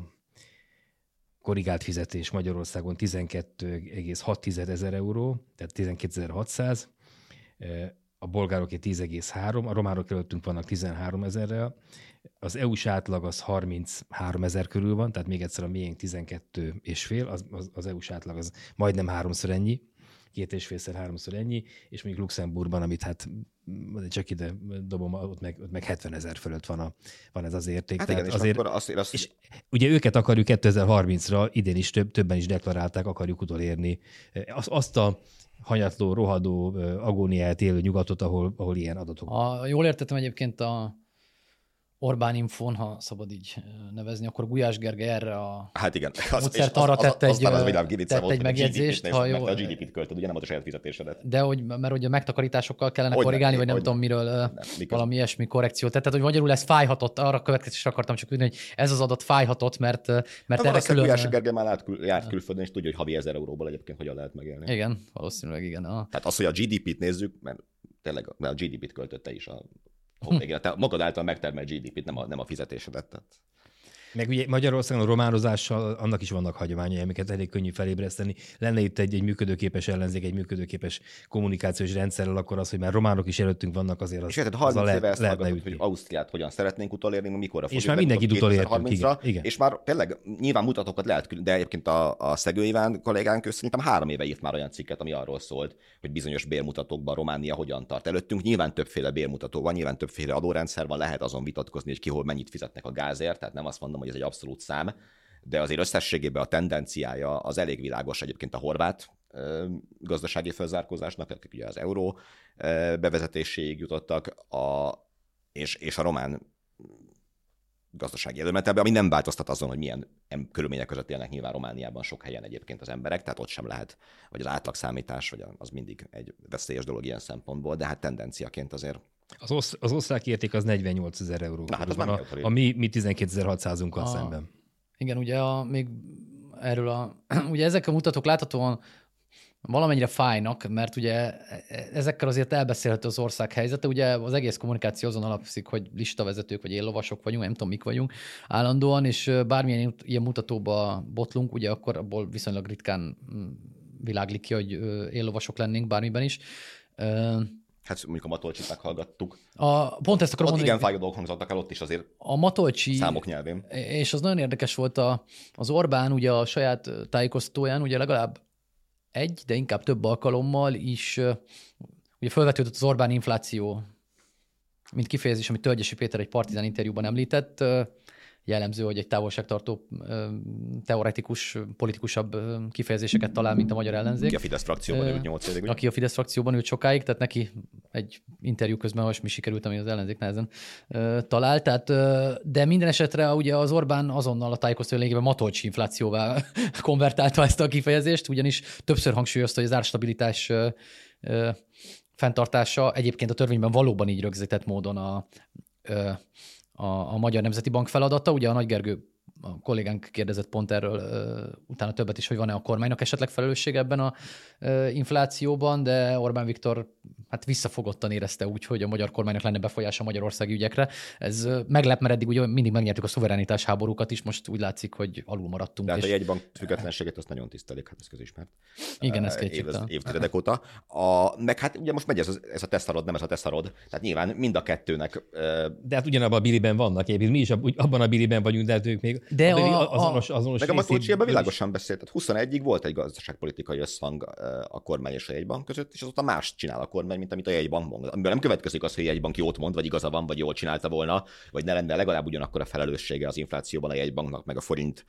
korrigált fizetés Magyarországon tizenkettő egész hat ezer euró, tehát tizenkétezer-hatszáz, a bolgároké tíz egész három, a románok előttünk vannak tizenhárom ezerrel, az é u-s átlag az harminchárom ezer körül van, tehát még egyszer a miénk tizenkettő és fél, az, az, az é u-s átlag az majdnem háromszor ennyi, két és félszer háromszor ennyi, és mondjuk Luxemburgban, amit hát csak ide dobom, ott meg, ott meg hetven ezer fölött van, a, van ez az érték. Hát tehát igen, azért, és, azt, azt... és ugye őket akarjuk kétezer-harmincra, idén is több, többen is deklarálták, akarjuk utolérni azt, azt a hanyatló, rohadó, agóniát élő nyugatot, ahol, ahol ilyen adatok. A, jól értettem egyébként a Orbán infón, ha szabad így nevezni, akkor Gulyás Gergely erre a hát igen, módszert arra tett egy, egy megjegyzést, ha jól. A gé dé pé-t költöd, ugye nem ad a saját fizetésedet. De hogy, mert ugye a megtakarításokkal kellene hogy korrigálni, nem, vagy nem tudom miről nem, valami ilyesmi korrekciót. Tehát, hogy magyarul ez fájhatott, arra következésre akartam csak ülni, hogy ez az adat fájhatott, mert, mert erre külön... Gulyás Gergely már lát, kül, járt külföldön, és tudja, hogy havi ezer euróból egyébként hogyan lehet megélni. Igen, valószínűleg igen. A... Tehát az, hogy a gé dé pé-t nézzük, mert tényleg a gé dé pé-t költötte is a... Hm. Magad által megtermel gé dé pé-t, nem a, nem a fizetésedet. Tehát. Meg ugye Magyarországon a románozással annak is vannak hagyományai, amiket elég könnyű felébreszteni. Lenne itt egy, egy működőképes ellenzék, egy működőképes kommunikációs rendszerrel, akkor az, hogy már románok is előttünk vannak, azért az, és érted, az a le, lehet hallgatott, hogy Ausztriát hogyan szeretnénk utolérni, mikor a és már mindenkit utolértünk, igen, igen. És már tényleg nyilván mutatókat lehet, de egyébként a, a Szegő Iván kollégánk ő szerintem három éve írt már olyan cikket, ami arról szólt, hogy bizonyos bérmutatókban Románia hogyan tart előttünk. Nyilván többféle bérmutató van, nyilván többféle adórendszer van, lehet azon vitatkozni, hogy ki hol mennyit fizetnek a gázért, tehát nem azt mondom, hogy ez egy abszolút szám, de azért összességében a tendenciája az elég világos egyébként a horvát gazdasági felzárkózásnak, akik ugye az euró bevezetéséig jutottak, a, és, és a román gazdasági előmenetben, ami nem változtat azon, hogy milyen körülmények között élnek nyilván Romániában sok helyen egyébként az emberek, tehát ott sem lehet, vagy az átlagszámítás, vagy az mindig egy veszélyes dolog ilyen szempontból, de hát tendenciaként azért. Az, osz, az osztrák érték az negyvennyolcezer euró. Na, hát az van, a, a mi, mi tizenkétezer-hatszázunkkal szemben. Igen, ugye a, még erről a... Ugye ezek a mutatók láthatóan valamennyire fájnak, mert ugye ezekkel azért elbeszélhető az ország helyzete. Ugye az egész kommunikáció azon alapszik, hogy listavezetők vagy éllovasok vagyunk, nem tudom, mik vagyunk állandóan, és bármilyen ilyen mutatóba botlunk, ugye akkor abból viszonylag ritkán világlik ki, hogy éllovasok lennénk bármiben is. Hát mondjuk a Matolcsit meghallgattuk. A, pont ezt akarom ott mondani. Igen, fájó dolgok hangzottak el ott is azért a Matolcsi, számok nyelvén. És az nagyon érdekes volt a, az Orbán ugye a saját tájékoztatóján, ugye legalább egy, de inkább több alkalommal is ugye felvetődött az Orbán infláció, mint kifejezés, amit Tölgyesi Péter egy Partizán interjúban említett. Jellemző, hogy egy távolságtartó teoretikus, politikusabb kifejezéseket talál, mint a magyar ellenzék. Ki a Fidesz frakcióban ült nyolc évig. Aki a Fidesz frakcióban ült sokáig, tehát neki egy interjú közben olyasmi sikerült, ami az ellenzék nehezen talált. Tehát, de minden esetre ugye az Orbán azonnal a tájékoztató lényegében Matolcsi inflációvá konvertálta ezt a kifejezést, ugyanis többször hangsúlyozta, hogy az árstabilitás fenntartása egyébként a törvényben valóban így rögzített módon a A, a Magyar Nemzeti Bank feladata. Ugye a Nagy Gergő a kollégánk kérdezett pont erről ö, utána többet is, hogy van-e a kormánynak esetleg felelőssége ebben a ö, inflációban, de Orbán Viktor hát visszafogottan érezte úgy, hogy a magyar kormánynak lenne befolyása a magyarországi ügyekre. Ez ö, meglep, mert eddig ugye mindig megnyertük a szuverenitás háborúkat is, most úgy látszik, hogy alul maradtunk. De hát és... a jegybank függetlenséget azt nagyon tisztelik, hát ez közismert. Igen, ez kétségtelen. Év, évtizedek óta. A, meg hát ugye most megy ez, ez a tesztarod, nem ez a tesztarod. Tehát nyilván mind a kettőnek. Ö... De hát ugyanabban a biliben vannak, épp, mi is abban a biliben vagyunk, de ők még. De a, azonos, azonos meg a Matolcsi ebben világosan beszélt. huszonegyig volt egy gazdaságpolitikai összhang a kormány és a jegybank között, és azóta más csinál a kormány, mint amit a jegybank mond. Amiből nem következik az, hogy a jegybank jót mond, vagy igaza van, vagy jól csinálta volna, vagy ne lenne legalább ugyanakkor a felelőssége az inflációban a jegybanknak, meg a forint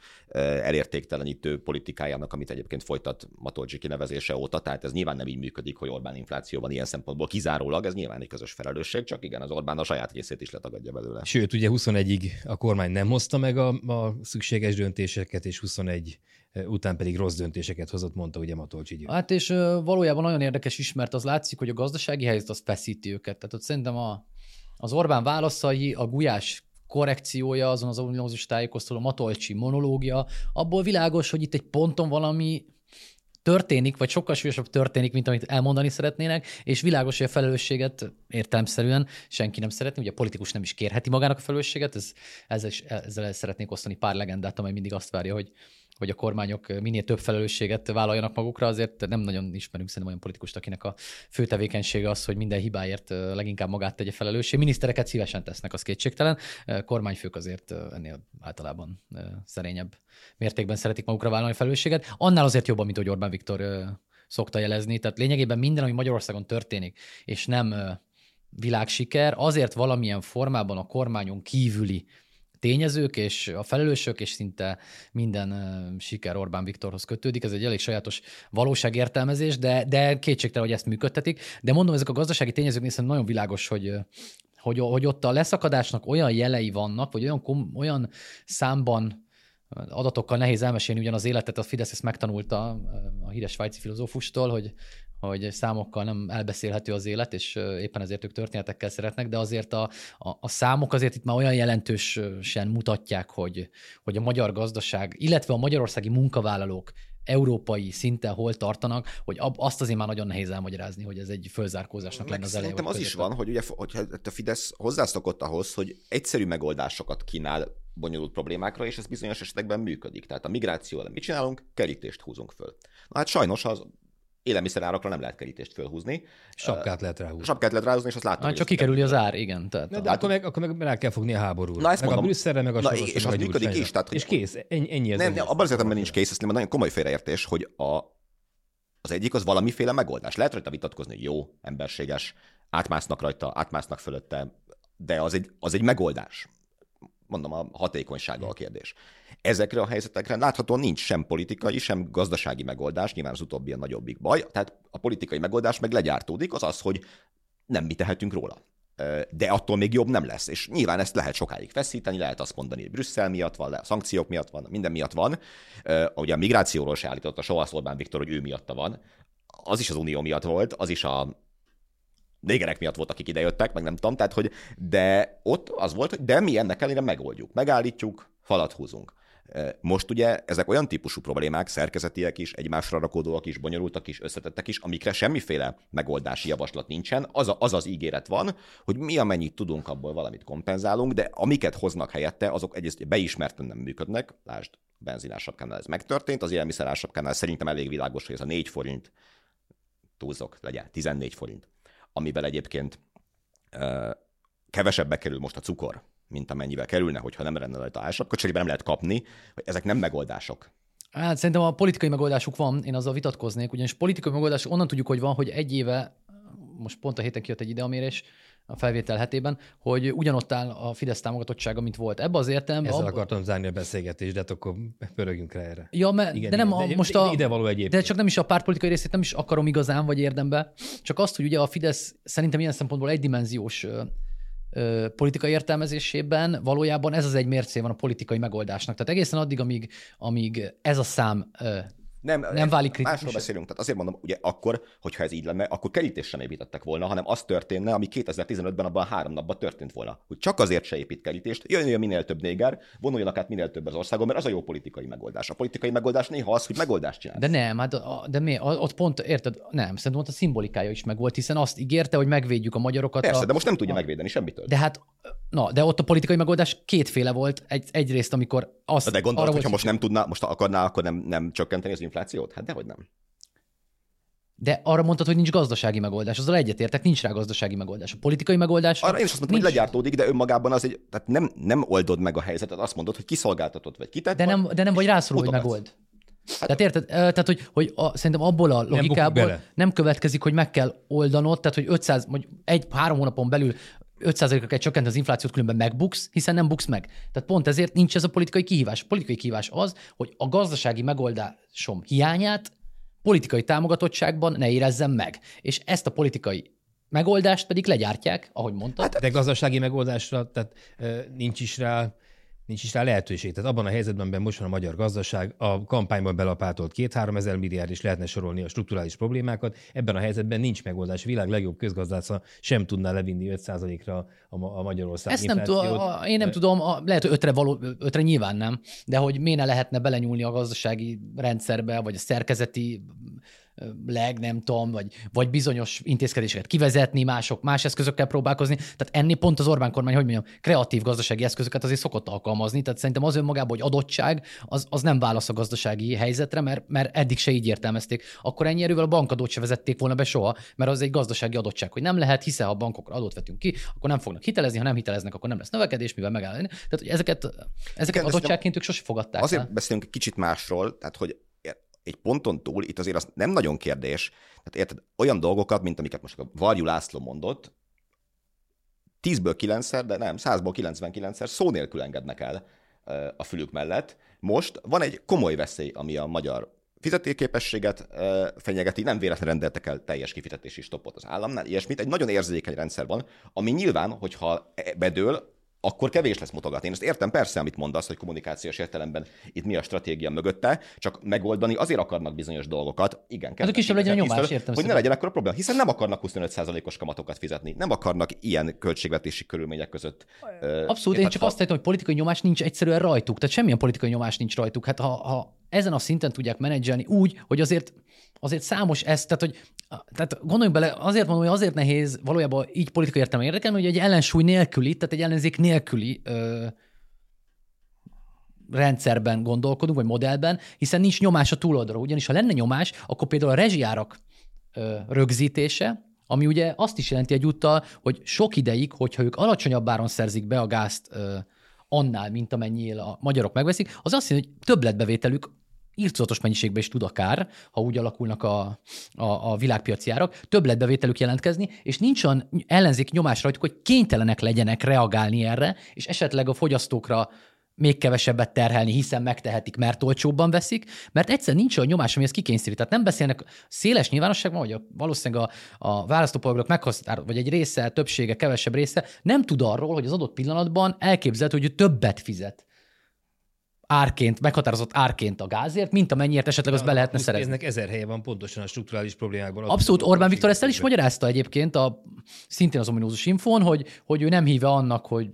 elértéktelenítő politikájának, amit egyébként folytat Matolcsi kinevezése óta. Tehát ez nyilván nem így működik, hogy Orbán inflációban ilyen szempontból kizárólag, ez nyilván egy közös felelősség, csak igen, az Orbán a saját részét is letagadja belőle. Sőt, ugye huszonegyig a kormány nem hozta meg a, a... szükséges döntéseket, és huszonegy után pedig rossz döntéseket hozott, mondta ugye Matolcsi György. Hát és valójában nagyon érdekes is, mert az látszik, hogy a gazdasági helyzet az feszíti őket. Tehát ott szerintem a, az Orbán válaszai, a Gulyás korrekciója, azon az ominózus tájékoztató, Matolcsi monológia, abból világos, hogy itt egy ponton valami történik, vagy sokkal súlyosabb történik, mint amit elmondani szeretnének, és világos, hogy a felelősséget értelemszerűen senki nem szeretné, ugye a politikus nem is kérheti magának a felelősséget, ez, ezzel, ezzel el szeretnék osztani pár legendát, amely mindig azt várja, hogy, hogy a kormányok minél több felelősséget vállaljanak magukra, azért nem nagyon ismerünk szerintem olyan politikust, akinek a fő tevékenysége az, hogy minden hibáért leginkább magát tegye felelőssé. Minisztereket szívesen tesznek, az kétségtelen, kormányfők azért ennél általában szerényebb mértékben szeretik magukra vállalni felelősséget. Annál azért jobban, mint hogy Orbán Viktor szokta jelezni, tehát lényegében minden, ami Magyarországon történik, és nem világsiker, azért valamilyen formában a kormányon kívüli tényezők és a felelősök, és szinte minden uh, siker Orbán Viktorhoz kötődik. Ez egy elég sajátos valóságértelmezés, de, de kétségtelen, hogy ezt működtetik. De mondom, ezek a gazdasági tényezők nézve nagyon világos, hogy, hogy, hogy ott a leszakadásnak olyan jelei vannak, vagy olyan, olyan számban adatokkal nehéz elmesélni ugyan az életet. A Fidesz ezt megtanulta a híres svájci filozófustól, hogy, hogy számokkal nem elbeszélhető az élet, és éppen ezért ők történetekkel szeretnek, de azért a, a, a számok azért itt már olyan jelentősen mutatják, hogy, hogy a magyar gazdaság, illetve a magyarországi munkavállalók európai szinten hol tartanak, hogy azt azért már nagyon nehéz elmagyarázni, hogy ez egy fölzárkózásnak lenne az eleje. Szerintem az is van, hogy ugye, hogy a Fidesz hozzászokott ahhoz, hogy egyszerű megoldásokat kínál bonyolult problémákra, és ez bizonyos esetekben működik. Tehát a migráció ellen mit csinálunk? Kerítést húzunk föl. Na hát sajnos az élelmiszerárakra nem lehet kerítést fölhúzni. Sapkát lehet ráhúzni. Sapkát lehet ráhúzni, és azt látom. Na, csak kikerüli az ár, igen. Tehát na, de akkor, meg, akkor meg rá kell fogni a háborúra. Na, ezt meg mondom. A Brüsszelre, meg a na, és az működik is. Tehát, és kész, ennyi, ennyi ez. Nem, nem abban az értelemben nincs kész, ez nem nagyon komoly félreértés, hogy a, az egyik az valamiféle megoldás. Lehet rajta vitatkozni, hogy jó, emberséges, átmásznak rajta, átmásznak fölötte, de az egy, az egy megoldás. Mondom, a hatékonysága a kérdés. Ezekre a helyzetekre láthatóan nincs sem politikai, sem gazdasági megoldás, nyilván az utóbbi a nagyobbik baj, tehát a politikai megoldás meg legyártódik, az az, hogy nem mi tehetünk róla. De attól még jobb nem lesz, és nyilván ezt lehet sokáig feszíteni, lehet azt mondani, hogy Brüsszel miatt van, a szankciók miatt van, minden miatt van. Ugye a migrációról se állította soha Orbán Viktor, hogy ő miatta van. Az is az Unió miatt volt, az is a négerek miatt volt, akik idejöttek, meg nem tudom, tehát, hogy de ott az volt, hogy de mi ennek ellenére megoldjuk, megállítjuk, falat húzunk. Most ugye ezek olyan típusú problémák, szerkezetiek is, egymásra rakódóak is, bonyolultak is, összetettek is, amikre semmiféle megoldási javaslat nincsen. Az a, az, az ígéret van, hogy mi amennyit tudunk, abból valamit kompenzálunk, de amiket hoznak helyette, azok egyrészt beismerten nem működnek. Lásd, a benzinársapkánál ez megtörtént, az élelmiszerársapkánál szerintem elég világos, hogy ez a négy forint, túlzok, legyen tizennégy forint. Amivel egyébként uh, kevesebbe kerül most a cukor, mint amennyivel kerülne, hogyha nem lenne rajta ársapka, cserében nem lehet kapni, hogy ezek nem megoldások. Hát szerintem a politikai megoldásuk van, én azzal vitatkoznék, ugyanis politikai megoldás onnan tudjuk, hogy van, hogy egy éve, most pont a héten kijött egy ideamérés, a felvétel hetében, hogy ugyanott áll a Fidesz támogatottsága, mint volt. Ebbe az értelemben... Ezzel ab... akartam zárni a beszélgetést, de akkor pörögjünk rá erre. Ja, mert igen, de nem igen. A, most a... Ide való egyébként. De csak nem is a pártpolitikai részét nem is akarom igazán, vagy érdembe. Csak azt, hogy ugye a Fidesz szerintem ilyen szempontból egydimenziós politikai értelmezésében valójában ez az egy mércé van a politikai megoldásnak. Tehát egészen addig, amíg, amíg ez a szám... Nem, nem válik kritikus. Másról beszélünk, tehát azért mondom, ugye akkor, hogyha ez így lenne, akkor kerítés sem építettek volna, hanem az történne, ami kétezer-tizenötben abban a három napban történt volna, hogy csak azért se épít kerítést, jöjjön minél több néger, vonuljanak át minél több az országon, mert az a jó politikai megoldás. A politikai megoldás néha az, hogy megoldást csinálsz. De nem, hát a, de mi, ott pont, érted, nem, szerintem ott a szimbolikája is megvolt, hiszen azt ígérte, hogy megvédjük a magyarokat. Persze, a... de most nem tudja a... megvédeni semmitől. De hát, na, de ott a politikai megoldás kétféle volt. Egy, egyrészt, amikor azt... De gondolod, hogyha most nem tudná, most akarná, akkor nem, nem csökkenteni az inflációt? Hát dehogy nem. De arra mondtad, hogy nincs gazdasági megoldás. Azzal egyetértek, nincs rá gazdasági megoldás. A politikai megoldás... Arra én is azt mondtam, hogy legyártódik, de önmagában az egy... Tehát nem, nem oldod meg a helyzetet, azt mondod, hogy kiszolgáltatott vagy kitett. De nem, de nem vagy rászorul, hogy megold. Hát, tehát érted? Tehát, hogy, hogy a, szerintem abból a logikából nem, nem következik, hogy meg kell oldanod, tehát, hogy ötszáz, vagy egy három hónapon belül öt százalékra kell csökkenteni az inflációt, különben megbuksz, hiszen nem buksz meg. Tehát pont ezért nincs ez a politikai kihívás. A politikai kihívás az, hogy a gazdasági megoldásom hiányát politikai támogatottságban ne érezzem meg. És ezt a politikai megoldást pedig legyártják, ahogy mondtad. Hát, de gazdasági megoldásra tehát, nincs is rá... nincs is rá lehetőség. Tehát abban a helyzetben, ben most van a magyar gazdaság, a kampányban belapátolt két-három ezer milliárd, és lehetne sorolni a strukturális problémákat. Ebben a helyzetben nincs megoldás. A világ legjobb közgazdásza sem tudná levinni öt százalékra a Magyarország ezt inflációt. Nem tudom, én nem tudom, a, lehet, hogy ötre, való, ötre nyilván nem, de hogy miért ne lehetne belenyúlni a gazdasági rendszerbe, vagy a szerkezeti leg, nem tudom, vagy, vagy bizonyos intézkedéseket kivezetni, mások más eszközökkel próbálkozni. Tehát ennél pont az Orbán kormány, hogy mondjam, kreatív gazdasági eszközöket azért szokott alkalmazni. Tehát szerintem az önmagában, hogy adottság, az, az nem válasz a gazdasági helyzetre, mert, mert eddig se így értelmezték. Akkor ennyi erővel a bankadót se vezették volna be soha, mert az egy gazdasági adottság, hogy nem lehet, hiszen ha a bankokra adót vetünk ki, akkor nem fognak hitelezni, ha nem hiteleznek, akkor nem lesz növekedés, mivel megállni. Tehát hogy ezeket, ezeket adottságként ők sose fogadták. Azért el. Beszélünk kicsit másról, tehát hogy egy ponton túl, itt azért az nem nagyon kérdés, tehát érted, olyan dolgokat, mint amiket most a Varjú László mondott, tízből kilencszer, de nem, százból kilencvenkilencszer szó nélkül engednek el a fülük mellett. Most van egy komoly veszély, ami a magyar fizetőképességet fenyegeti, nem véletlenül rendeltek el teljes kifizetési stoppot az államnál, ilyesmit, egy nagyon érzékeny rendszer van, ami nyilván, hogyha bedől, akkor kevés lesz mutogatni. Én ezt értem persze, amit mondasz, hogy kommunikációs értelemben itt mi a stratégia mögötte, csak megoldani azért akarnak bizonyos dolgokat. Igen, hát a kisebb legyen a nyomás, értem. Hogy ne legyen akkor a probléma, hiszen nem akarnak huszonöt százalékos kamatokat fizetni, nem akarnak ilyen költségvetési körülmények között. Abszolút, én csak azt hittem, hogy politikai nyomás nincs egyszerűen rajtuk, tehát semmilyen politikai nyomás nincs rajtuk. Hát ha, ha ezen a szinten tudják menedzselni úgy, hogy azért azért számos ez, tehát, hogy, tehát gondoljunk bele, azért mondom, hogy azért nehéz valójában így politikai értelemben érdekelni, hogy egy ellensúly nélküli, tehát egy ellenzék nélküli ö, rendszerben gondolkodunk, vagy modellben, hiszen nincs nyomás a túloldalról. Ugyanis ha lenne nyomás, akkor például a rezsijárak rögzítése, ami ugye azt is jelenti egyúttal, hogy sok ideig, hogyha ők alacsonyabb áron szerzik be a gázt annál, mint amennyire a magyarok megveszik, az azt jelenti, hogy többletbevételük irtózatos mennyiségben is tud akár, ha úgy alakulnak a, a, a világpiaci árak, többletbevételük jelentkezni, és nincs olyan ellenzék nyomás rajtuk, hogy kénytelenek legyenek reagálni erre, és esetleg a fogyasztókra még kevesebbet terhelni, hiszen megtehetik, mert olcsóbban veszik, mert egyszer nincs olyan nyomás, ami ezt kikényszerít. Tehát nem beszélnek széles nyilvánosságban, vagy a, valószínűleg a, a választópolgárok meghatározott, vagy egy része, többsége, kevesebb része nem tud arról, hogy az adott pillanatban elképzelhető, hogy ő többet fizet árként, meghatározott árként a gázért, mint amennyiért esetleg azt be lehetne szerezni. Eznek ezer helye van pontosan a strukturális problémákban. Abszolút, Orbán Viktor ezt el is magyarázta egyébként a, szintén az ominózus infón, hogy, hogy ő nem híve annak, hogy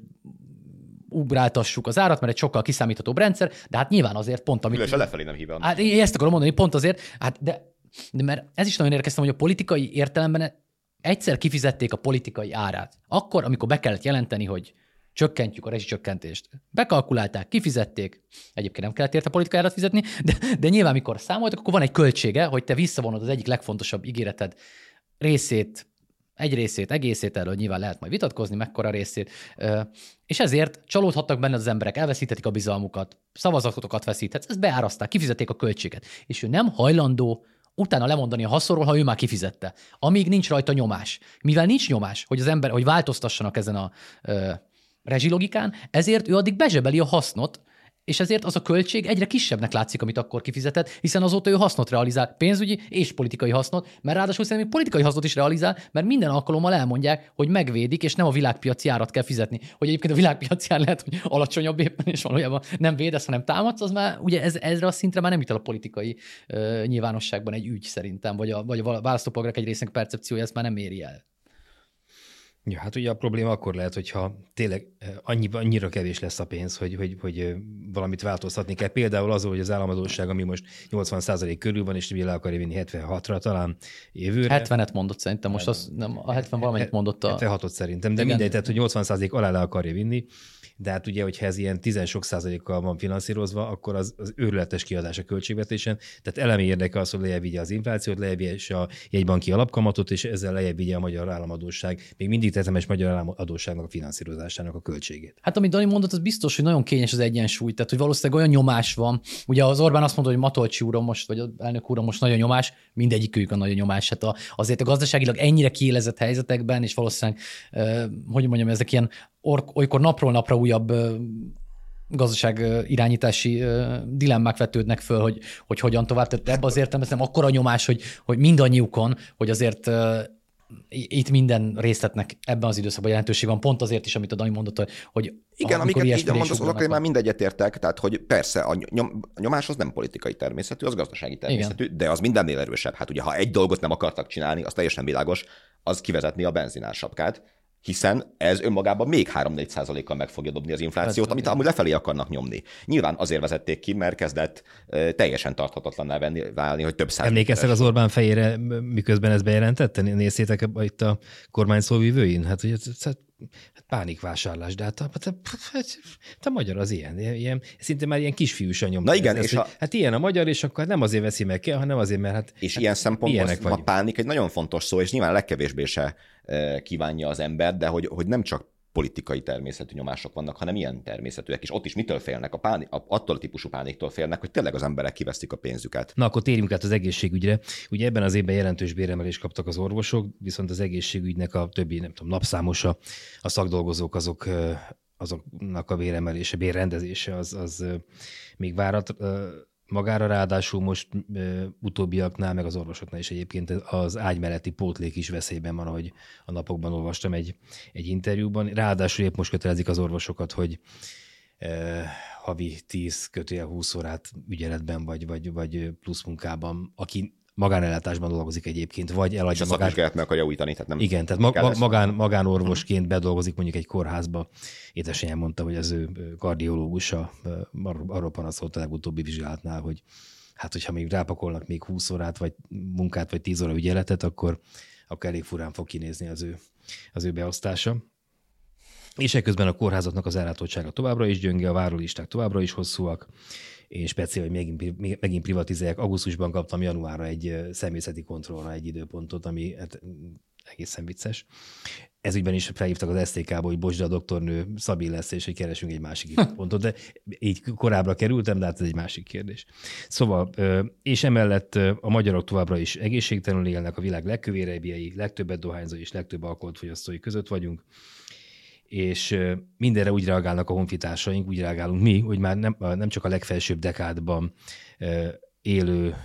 ugráltassuk az árat, mert egy sokkal kiszámíthatóbb rendszer, de hát nyilván azért pont, amit... Különösen lefelé nem híve. Hát én ezt akarom mondani, pont azért, hát de, de mert ez is nagyon érkeztem, hogy a politikai értelemben egyszer kifizették a politikai árát. Akkor, amikor be kellett jelenteni, hogy csökkentjük a rezsicsökkentést. Bekalkulálták, kifizették, egyébként nem kellett érte politikai árat fizetni, de, de nyilván, amikor számoltak, akkor van egy költsége, hogy te visszavonod az egyik legfontosabb ígéreted részét, egy részét, egészét, erről nyilván lehet majd vitatkozni, mekkora részét, és ezért csalódhattak benne az emberek, elveszíthetik a bizalmukat, szavazatokat veszíthetsz, ezt beáraszták, kifizették a költséget, és ő nem hajlandó utána lemondani a haszonról, ha ő már kifizette, amíg nincs rajta nyomás. Mivel nincs nyomás, hogy az ember, hogy változtassanak ezen a ö, rezsilogikán, ezért ő addig bezsebeli a hasznot, és ezért az a költség egyre kisebbnek látszik, amit akkor kifizetett, hiszen azóta ő hasznot realizál, pénzügyi és politikai hasznot, mert ráadásul szerintem még politikai hasznot is realizál, mert minden alkalommal elmondják, hogy megvédik, és nem a világpiaci árat kell fizetni. Hogy egyébként a világpiaci ár lehet, hogy alacsonyabb éppen, és valójában nem védesz, hanem támadsz, az már ugye ez, ezre a szintre már nem jut el a politikai ö, nyilvánosságban egy ügy szerintem, vagy a, vagy a választópolgárok egy résznek percepciója ezt már nem éri el. Ja, hát ugye a probléma akkor lehet, hogyha tényleg annyi, annyira kevés lesz a pénz, hogy, hogy, hogy valamit változtatni kell. Például az, hogy az államadósság, ami most nyolcvan százalék körül van, és ugye le akarja vinni hetvenhatra talán jövőre. hetvenet mondott szerintem, most az nem, a hetven valamennyit mondott a... hetvenhatot szerintem, de igen. Mindegy, tehát hogy nyolcvan százalék alá le akarja vinni, de hát ugye, hogyha ez ilyen tíz sok százalékkal van finanszírozva, akkor az, az őrületes kiadás a költségvetésen, tehát elemi érdeke az, hogy lejjebb vigye az inflációt, lejjebb vigye a jegybanki alapkamatot, és ezzel lejjebb vigye a magyar államadósság, még mindig tetemes magyar államadósságnak a finanszírozásának a költségét. Hát amit Dani mondott, az biztos, hogy nagyon kényes az egyensúly, tehát hogy valószínűleg olyan nyomás van. Ugye az Orbán azt mondta, hogy Matolcsi úrom most, vagy az elnök úrom most nagyon nyomás, mindegyikük a nagyon nyomás. Hát a, azért a gazdaságilag ennyire kiélezett helyzetekben, és valószínűleg, eh, hogy mondjam, ezek ilyen olykor napról napra újabb gazdaságirányítási dilemmák vetődnek föl, hogy, hogy hogyan tovább. Tehát ebben az értelemben akkora nyomás, hogy, hogy mindannyiukon, hogy azért itt minden részletnek ebben az időszakban jelentőség van, pont azért is, amit a Dani mondott, hogy igen, amikor amiket így mondasz, azok én már mindegyet értek, tehát hogy persze a nyomás az nem politikai természetű, az gazdasági természetű, igen. De az mindennél erősebb. Hát ugye, ha egy dolgot nem akartak csinálni, az teljesen világos, az kivezetni a benzinársapkát, hiszen ez önmagában még három-négy százalékkal meg fogja dobni az inflációt, amit amúgy lefelé akarnak nyomni. Nyilván azért vezették ki, mert kezdett teljesen tarthatatlanná válni, hogy több százalék. Emlékeztek az Orbán fejére, miközben ezt bejelentette? Nézzétek itt a kormány szóvivőin? Hát, hogy pánikvásárlás, de hát te, te, te magyar az ilyen, ilyen szinte már ilyen kisfiús a nyom. Na igen, ez, és ez, a... hát ilyen a magyar, és akkor nem azért veszi meg kell, hanem azért, mert hát... És hát ilyen szempontból a pánik egy nagyon fontos szó, és nyilván legkevésbé se kívánja az ember, de hogy, hogy nem csak politikai természetű nyomások vannak, hanem ilyen természetűek is. Ott is mitől félnek? A pánik, attól a típusú pániktól félnek, hogy tényleg az emberek kivesztik a pénzüket. Na, akkor térjünk át az egészségügyre. Ugye ebben az évben jelentős béremelést kaptak az orvosok, viszont az egészségügynek a többi, nem tudom, napszámosa, a szakdolgozók azok, azoknak a béremelése, bérrendezése az, az még várat magára, ráadásul most ö, utóbbiaknál, meg az orvosoknál is egyébként az ágymeleti pótlék is veszélyben van, ahogy a napokban olvastam egy, egy interjúban. Ráadásul épp most kötelezik az orvosokat, hogy ö, havi tíz kötőjel húsz órát ügyeletben vagy, vagy, vagy plusz munkában, aki magánellátásban dolgozik egyébként, vagy eladja magát. És a meg akarja újítani, tehát nem... Igen, tehát ma- magán, magánorvosként bedolgozik mondjuk egy kórházba. Édesanyám mondta, hogy az ő kardiológusa arról panaszolta legutóbbi vizsgálatnál, hogy hát, hogyha még rápakolnak még húsz órát, vagy munkát, vagy tíz óra ügyeletet, akkor, akkor elég furán fog kinézni az ő, az ő beosztása. és ekközben a kórházaknak az ellátottsága továbbra is gyönge, a várólisták továbbra is hosszúak, és speciál, hogy megint, megint privatizálják. Augusztusban kaptam januárra egy személyzeti kontrollra egy időpontot, ami hát, egészen vicces. Ezügyben is felhívtak az es zé té ká-ba, hogy bocs, de a doktornő Szabin lesz, és hogy keresünk egy másik időpontot. De így korábbra kerültem, de hát ez egy másik kérdés. Szóval, és emellett a magyarok továbbra is egészségtelenül élnek, a világ legkövérebbjei, legtöbbet dohányzó és legtöbb alkoholt fogyasztói között vagyunk, és mindenre úgy reagálnak a honfitársaink, úgy reagálunk mi, hogy már nem, nem csak a legfelsőbb dekádban élő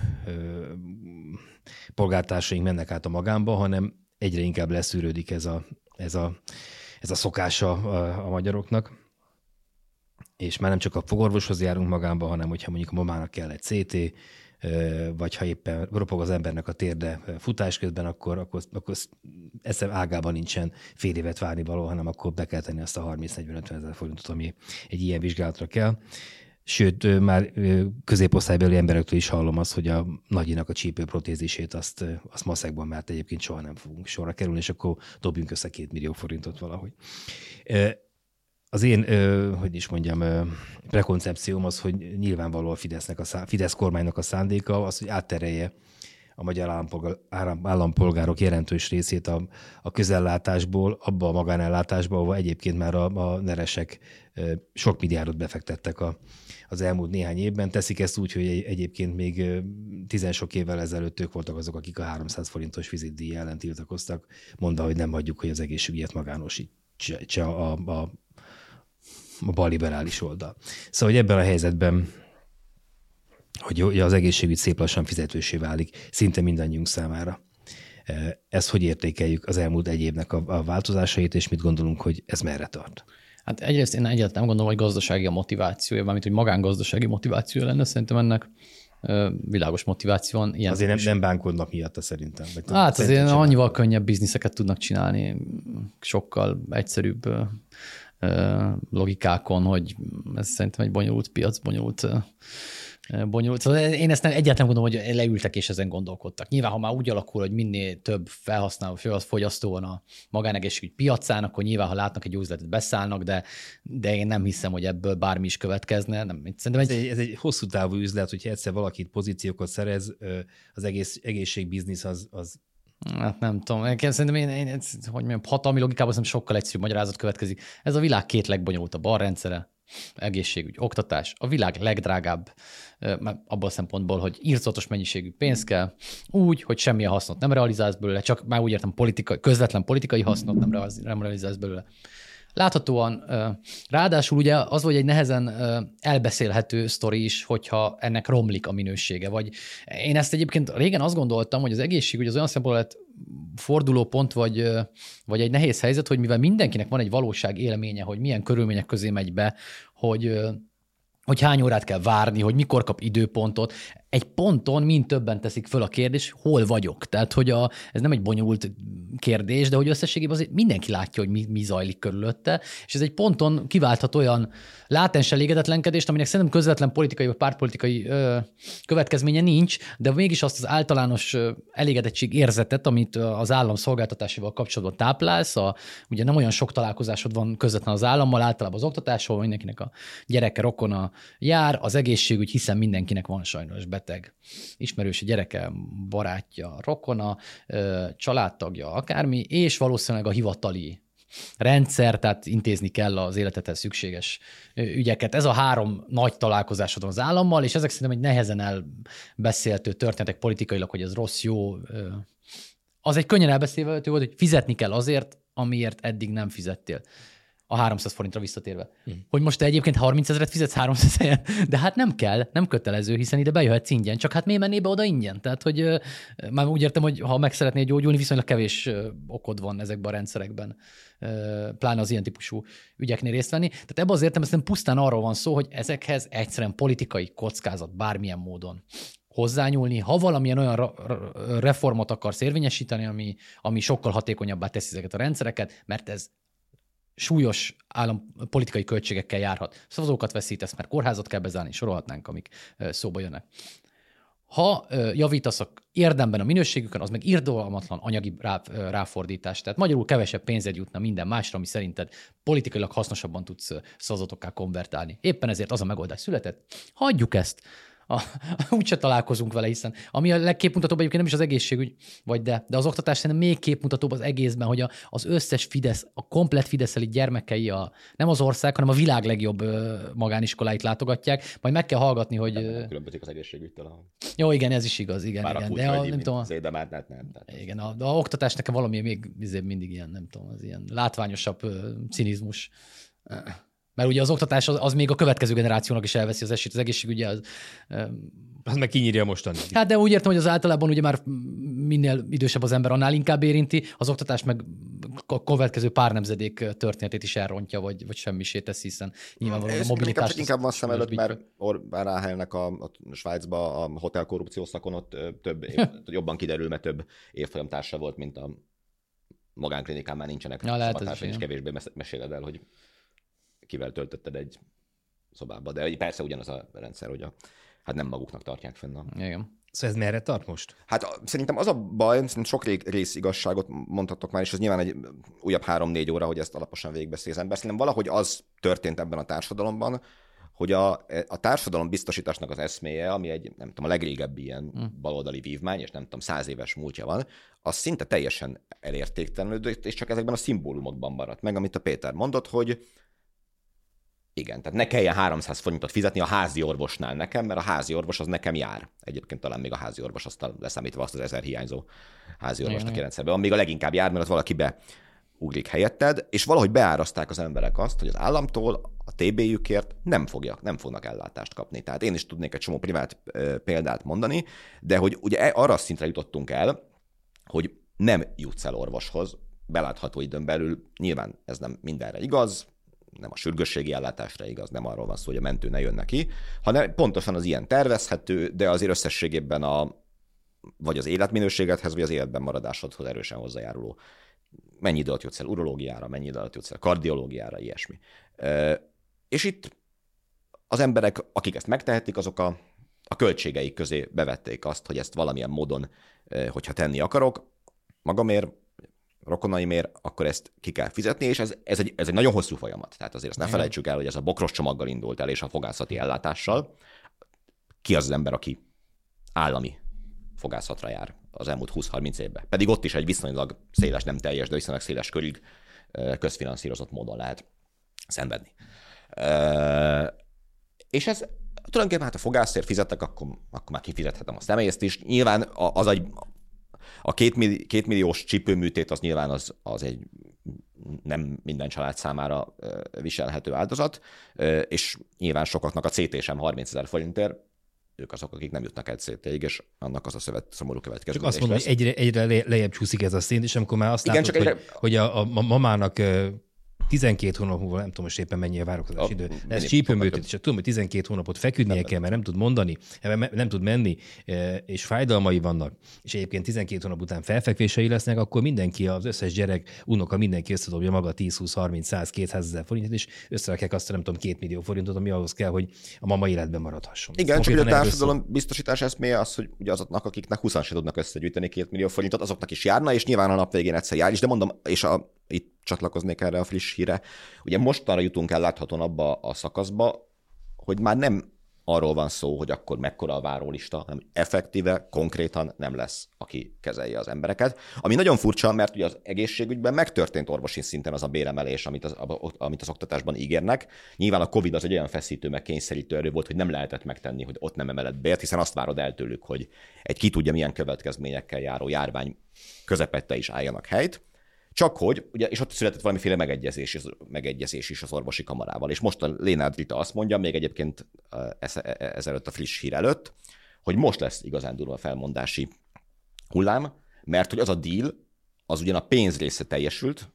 polgártársaink mennek át a magánba, hanem egyre inkább leszűrődik ez a, ez a, ez a szokása a, a magyaroknak. És már nem csak a fogorvoshoz járunk magánba, hanem hogyha mondjuk a mamának kell egy cé té, vagy ha éppen ropog az embernek a térde futás közben, akkor, akkor, akkor eszem ágában nincsen fél évet várni való, hanem akkor be kell tenni azt a harminc-negyven-ötven ezer forintot, ami egy ilyen vizsgálatra kell. Sőt, már középosztálybeli emberektől is hallom azt, hogy a nagyinak a csípőprotézisét azt, azt maszekban, mert egyébként soha nem fogunk sorra kerülni, és akkor dobjunk össze két millió forintot valahogy. Az én, hogy is mondjam, prekoncepcióm az, hogy nyilvánvaló a Fidesznek a szá- Fidesz kormánynak a szándéka az, hogy átterelje a magyar állampolgár, állampolgárok jelentős részét a, a közellátásból, abba a magánellátásba, ahol egyébként már a, a neresek sok milliárdot befektettek a, az elmúlt néhány évben. Teszik ezt úgy, hogy egyébként még tizen sok évvel ezelőtt ők voltak azok, akik a háromszáz forintos vizitdíj ellen tiltakoztak, mondva, hogy nem hagyjuk, hogy az egészségügyet magánosítsa a, a, a balliberális oldal. Szóval ebben a helyzetben, hogy az egészségügy szép lassan fizetősé válik, szinte mindannyiunk számára. Ezt hogy értékeljük az elmúlt egy évnek a változásait, és mit gondolunk, hogy ez merre tart? Hát egyrészt én egyáltalán nem gondolom, hogy gazdasági a motivációja, mármint, hogy magángazdasági motiváció lenne, szerintem ennek világos motiváció van. Ilyen azért nem, nem bánkodnak miatta szerintem. Vagy hát szerintem azért annyival bánkodnak. Könnyebb bizniszeket tudnak csinálni, sokkal egyszerűbb logikákon, hogy ez szerintem egy bonyolult piac, bonyolult bonyolult. Szóval én ezt nem, egyáltalán gondolom, hogy leültek és ezen gondolkodtak. Nyilván, ha már úgy alakul, hogy minél több felhasználó, fogyasztó van a magánegészségügy piacán, akkor nyilván, ha látnak egy üzletet, beszállnak, de, de én nem hiszem, hogy ebből bármi is következne. Nem, szerintem egy... Ez, egy, ez egy hosszú távú üzlet, hogyha egyszer valakit pozíciókat szerez, az egész egészségbiznisz az... az... Hát nem tudom. Szerintem én, én, én hogy mondjam, hatalmi logikában szerintem sokkal egyszerűbb magyarázat következik. Ez a világ két legbonyolultabb barrendszere. Egészségügy, oktatás, a világ legdrágább, abban a szempontból, hogy irtózatos mennyiségű pénz kell, úgy, hogy semmilyen hasznot nem realizálsz belőle, csak már úgy értem, politikai, közvetlen politikai hasznot nem realizálsz belőle. Láthatóan, ráadásul ugye az, hogy egy nehezen elbeszélhető sztori is, hogyha ennek romlik a minősége, vagy én ezt egyébként régen azt gondoltam, hogy az egészségügy az olyan szempontból lett fordulópont, vagy, vagy egy nehéz helyzet, hogy mivel mindenkinek van egy valóság élménye, hogy milyen körülmények közé megy be, hogy, hogy hány órát kell várni, hogy mikor kap időpontot, egy ponton mind többen teszik föl a kérdés, hol vagyok. Tehát, hogy a, ez nem egy bonyolult kérdés, de hogy összességében azért mindenki látja, hogy mi, mi zajlik körülötte, és ez egy ponton kiválthat olyan látens elégedetlenkedést, aminek szerintem közvetlen politikai vagy pártpolitikai ö, következménye nincs, de mégis azt az általános elégedettség érzetet, amit az állam szolgáltatásával kapcsolatban táplálsz, a, ugye nem olyan sok találkozásod van közvetlen az állammal, általában az oktatásról, mindenkinek a gyereke, rokona jár, az egészségügy, hiszen mindenkinek van sajnos beteg ismerősi gyereke, barátja, rokona, családtagja, akármi, és valószínűleg a hivatali rendszer, tehát intézni kell az életethez szükséges ügyeket. Ez a három nagy találkozásod van az állammal, és ezek szerintem egy nehezen elbeszélhető történetek politikailag, hogy ez rossz, jó. Az egy könnyen elbeszélhető volt, hogy fizetni kell azért, amiért eddig nem fizettél. A háromszáz forintra visszatérve. Mm. Hogy most te egyébként harmincezret fizetsz háromszáz helyen, de hát nem kell, nem kötelező, hiszen ide bejöhetsz ingyen, csak hát miért menné be oda ingyen? Tehát, hogy már úgy értem, hogy ha meg szeretnél gyógyulni, viszonylag kevés okod van ezekben a rendszerekben, pláne az ilyen típusú ügyeknél részt venni. Tehát ebben az értelemben pusztán arról van szó, hogy ezekhez egyszerűen politikai kockázat bármilyen módon hozzányúlni, ha valamilyen olyan ra- ra- reformot akarsz érvényesíteni, ami, ami sokkal hatékonyabbá teszi ezeket a rendszereket, mert ez súlyos állampolitikai költségekkel járhat. Szavazókat veszítesz, mert kórházat kell bezárni, sorolhatnánk, amik szóba jönnek. Ha javítasz érdemben a minőségükön, az meg irgalmatlan anyagi ráfordítás. Tehát magyarul kevesebb pénzed jutna minden másra, ami szerinted politikailag hasznosabban tudsz szavazatokká konvertálni. Éppen ezért az a megoldás született. Hagyjuk ezt. A, úgyse találkozunk vele, hiszen ami a legképmutatóbb egyébként nem is az egészségügy, vagy de, de az oktatás szerintem még képmutatóbb az egészben, hogy a, az összes Fidesz, a komplett fideszeli gyermekei a, nem az ország, hanem a világ legjobb magániskoláit látogatják, majd meg kell hallgatni, hogy... Nem különbözik az egészségügytől. A... Jó, igen, ez is igaz, igen. Már igen, a de a, nem tudom, az édemárnát nem. Tehát igen, a, a oktatás nekem valami még mindig ilyen, nem tudom, az ilyen látványosabb cinizmus. Mert ugye az oktatás az, az még a következő generációnak is elveszi az esélyt, az egészségügyi az... Az meg kinyírja mostani. Hát de úgy értem, hogy az általában ugye már minél idősebb az ember, annál inkább érinti, az oktatás meg a következő pár nemzedék történetét is elrontja, vagy, vagy semmisé teszi, hiszen nyilvánvalóan a mobilitás... Inkább van szem előtt, mert Orbán Ráhelnek a, a Svájcba a hotelkorrupció szakon ott több év, jobban kiderül, mert több évfolyamtársa volt, mint a magánklinikán már nincsenek. Ja, szabadtársa, és kevésbé meséled el, hogy kivel töltötted egy szobába. De persze ugyanaz a rendszer, hogy a, hát nem maguknak tartják fenn. A... Igen. Szóval ez merre tart most? Hát a, szerintem az a baj, sok rész igazságot mondhatok már, és ez nyilván egy újabb három-négy óra, hogy ezt alaposan végigbeszél az ember. Szerintem valahogy az történt ebben a társadalomban, hogy a, a társadalom biztosításnak az eszméje, ami egy, nem tudom, a legrégebbi ilyen mm. baloldali vívmány, és nem tudom, száz éves múltja van, az szinte teljesen elértéktelenődött, és csak ezekben a szimbólumokban maradt meg, amit a Péter mondott, hogy igen, tehát ne kelljen háromszáz forintot fizetni a házi orvosnál nekem, mert a házi orvos az nekem jár. Egyébként talán még a házi orvos, aztán leszámítva azt az ezer hiányzó házi orvosnak a rendszerben, ami még a leginkább jár, mert az valaki beugrik helyetted, és valahogy beáraszták az emberek azt, hogy az államtól a té béjükért nem, fogjak, nem fognak ellátást kapni. Tehát én is tudnék egy csomó privát példát mondani, de hogy ugye arra szintre jutottunk el, hogy nem jutsz el orvoshoz belátható időn belül, nyilván ez nem mindenre igaz, nem a sürgősségi ellátásra igaz, nem arról van szó, hogy a mentő ne jön neki, hanem pontosan az ilyen tervezhető, de azért összességében a, vagy az életminőségedhez, vagy az életben maradásodhoz erősen hozzájáruló. Mennyi idő alatt jutsz el urológiára, mennyi idő alatt jutsz el kardiológiára, ilyesmi. És itt az emberek, akik ezt megtehetik, azok a, a költségeik közé bevették azt, hogy ezt valamilyen módon, hogyha tenni akarok, magamért, rokonaimért, akkor ezt ki kell fizetni, és ez, ez, egy, ez egy nagyon hosszú folyamat. Tehát azért ezt ne felejtsük el, hogy ez a bokros csomaggal indult el, és a fogászati ellátással. Ki az az ember, aki állami fogászatra jár az elmúlt húsz-harminc évben? Pedig ott is egy viszonylag széles, nem teljes, de viszonylag széles körig közfinanszírozott módon lehet szenvedni. És ez tulajdonképpen hát a fogászért fizettek, akkor, akkor már kifizethetem a személyzt is. Nyilván az egy... A két, két milliós csípőműtét az nyilván az, az egy nem minden család számára viselhető áldozat, és nyilván sokaknak a cé té sem harmincezer forintért, ők azok, akik nem jutnak el cé téig, és annak az a szövet, szomorú következő. Csak azt mondom, lesz. Hogy egyre, egyre lejjebb csúszik ez a szint, és amikor már azt igen, látod, hogy, egyre... hogy a, a mamának tizenkét hónap múlva, nem tudom most éppen mennyi a várakozás idő, ez csípőműtét, és tudom, hogy tizenkét hónapot feküdnie nem, kell, mert nem tud mondani, nem tud menni, és fájdalmai vannak, és egyébként tizenkét hónap után felfekvései lesznek, akkor mindenki, az összes gyerek, unoka, mindenki összedobja maga tíz, húsz, harminc, száz, kétszázezer forintot, és összerakják azt, nem tudom, két millió forintot, ami ahhoz kell, hogy a mama életben maradhasson. Igen, csak a társadalom biztosítás eszméje az, hogy ugye azoknak, akiknek huszan se tudnak összegyűjteni két millió forintot, azoknak is járna, és nyilván a nap végén egyszer jár is, de mondom, és a itt csatlakoznék erre a friss híre. Ugye mostanra jutunk el láthatóan abba a szakaszba, hogy már nem arról van szó, hogy akkor mekkora a várólista, hanem effektíve, konkrétan nem lesz, aki kezelje az embereket. Ami nagyon furcsa, mert ugye az egészségügyben megtörtént orvosi szinten az a béremelés, amit az, amit az oktatásban ígérnek. Nyilván a Covid az egy olyan feszítő, meg kényszerítő erő volt, hogy nem lehetett megtenni, hogy ott nem emelett bért, hiszen azt várod el tőlük, hogy egy ki tudja milyen következményekkel járó járvány közepette is álljanak helyt. Csak hogy, ugye, és ott született valamiféle megegyezés, megegyezés is az orvosi kamarával. És most a Lénárd Rita azt mondja, még egyébként ezelőtt a friss hír előtt, hogy most lesz igazán durva a felmondási hullám, mert hogy az a deal, az ugyan a pénz része teljesült,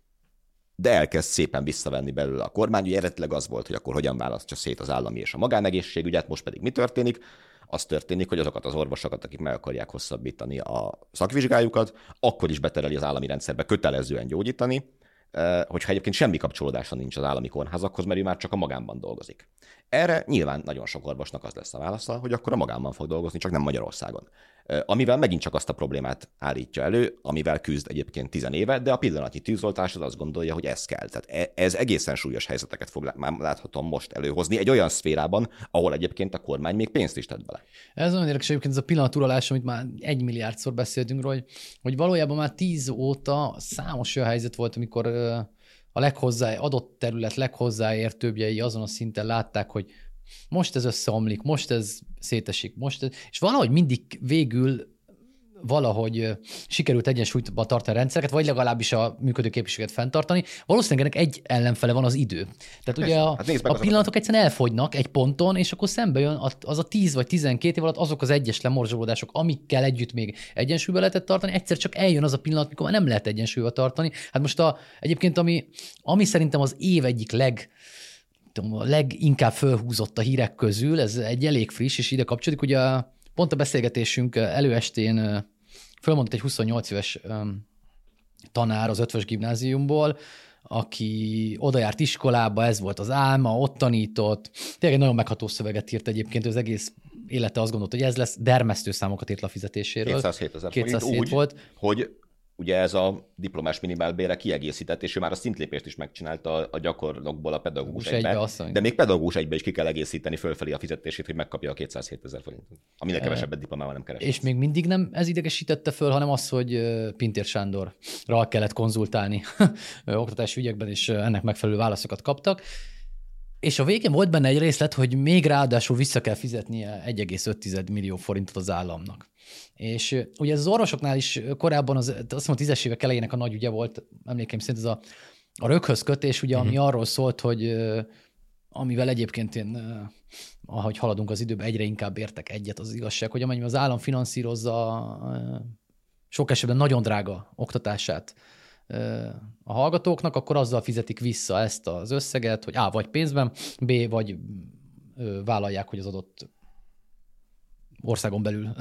de elkezd szépen visszavenni belőle a kormány. Ugye eredetileg az volt, hogy akkor hogyan választja szét az állami és a magánegészségügyet, most pedig mi történik? Az történik, hogy azokat az orvosokat, akik meg akarják hosszabbítani a szakvizsgájukat, akkor is betereli az állami rendszerbe kötelezően gyógyítani, hogyha egyébként semmi kapcsolódása nincs az állami kórházakhoz, mert ő már csak a magánban dolgozik. Erre nyilván nagyon sok orvosnak az lesz a válasza, hogy akkor a magánban fog dolgozni, csak nem Magyarországon. Amivel megint csak azt a problémát állítja elő, amivel küzd egyébként tizenéve, de a pillanatnyi tűzoltás az azt gondolja, hogy ez kell. Tehát ez egészen súlyos helyzeteket fog már láthatom most előhozni egy olyan szférában, ahol egyébként a kormány még pénzt is tett bele. Ez nagyon érdekes egyébként ez a pillanaturalás, amit már egy milliárdszor beszéltünk róla, hogy, hogy valójában már tíz óta számos olyan helyzet volt, amikor a leghozzá adott terület leghozzáértőbbjei azon a szinten látták, hogy most ez összeomlik, most ez szétesik, most ez... és valahogy mindig végül valahogy sikerült egyensúlyba tartani a rendszereket, vagy legalábbis a működőképességet fenntartani. Valószínűleg ennek egy ellenfele van az idő. Tehát ugye a, hát a pillanatok egyszerűen elfogynak egy ponton, és akkor szembe jön az a tíz vagy tizenkét év alatt azok az egyes lemorzsolódások, amikkel együtt még egyensúlyba lehetett tartani, egyszer csak eljön az a pillanat, mikor már nem lehet egyensúlyba tartani. Hát most a, egyébként ami, ami szerintem az év egyik leg a leginkább fölhúzott a hírek közül, ez egy elég friss, és ide kapcsolódik, ugye a, pont a beszélgetésünk előestén fölmondott egy huszonnyolc éves tanár az ötves gimnáziumból, aki odajárt iskolába, ez volt az álma, ott tanított, tényleg nagyon megható szöveget írt egyébként, az egész élete azt gondolt, hogy ez lesz, dermesztő számokat írt le a fizetéséről. kétszázhét ezer forint úgy, volt. Hogy ugye ez a diplomás minimálbérre kiegészített, és ő már a szintlépést is megcsinálta a gyakornokból a pedagógus egybe, de még pedagógus egybe is ki kell egészíteni fölfelé a fizetését, hogy megkapja a kétszázhét ezer forintot, aminek kevesebbet diplomával nem keres. És még mindig nem ez idegesítette föl, hanem az, hogy Pintér Sándorral kellett konzultálni oktatási ügyekben, és ennek megfelelő válaszokat kaptak. És a végén volt benne egy részlet, hogy még ráadásul vissza kell fizetnie egy egész öt millió forintot az államnak. És ugye ez az orvosoknál is korábban, az, azt hiszem a tízes évek elejének a nagy ügye volt, emlékeim szerint ez a, a röghözkötés, ugye, ami uh-huh. arról szólt, hogy amivel egyébként én, ahogy haladunk az időben, egyre inkább értek egyet az igazság, hogy amennyiben az állam finanszírozza sok esetben nagyon drága oktatását a hallgatóknak, akkor azzal fizetik vissza ezt az összeget, hogy A, vagy pénzben, B, vagy vállalják, hogy az adott országon belül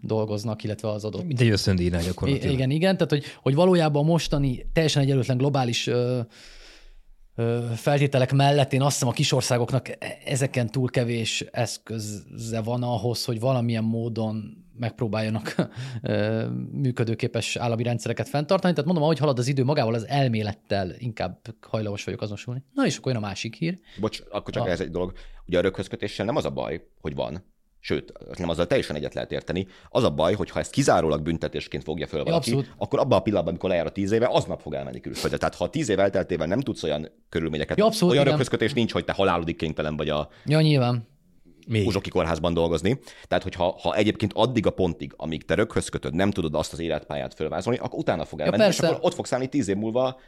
dolgoznak, illetve az adott... Mindegy összöndíjnál gyakorlatilag. Igen, igen, tehát hogy, hogy valójában a mostani teljesen egyenlőtlen globális ö, ö, feltételek mellett én azt hiszem a kis országoknak ezeken túl kevés eszköze van ahhoz, hogy valamilyen módon megpróbáljanak ö, működőképes állami rendszereket fenntartani. Tehát mondom, ahogy halad az idő magával, az elmélettel inkább hajlamos vagyok azonosulni. Na és akkor jön a másik hír. Bocs, akkor csak a... ez egy dolog. Ugye a röghözkötéssel nem az a baj, hogy van, sőt, nem azzal teljesen egyet lehet érteni. Az a baj, hogy ha ezt kizárólag büntetésként fogja föl valaki, ja, akkor abban a pillanatban, amikor lejár a tíz éve, aznap fog elmenni külföldre. Tehát ha tíz év elteltével nem tudsz olyan körülményeket, ja, abszolút, olyan röghözkötés nincs, hogy te halálodik kénytelen vagy a ja, nyilván. Uzsoki kórházban dolgozni. Tehát, hogyha ha egyébként addig a pontig, amíg te röghözkötöd, nem tudod azt az életpályát fölvázolni, akkor utána fog elmenni, ja, és akkor ott fogsz állni tíz év múlva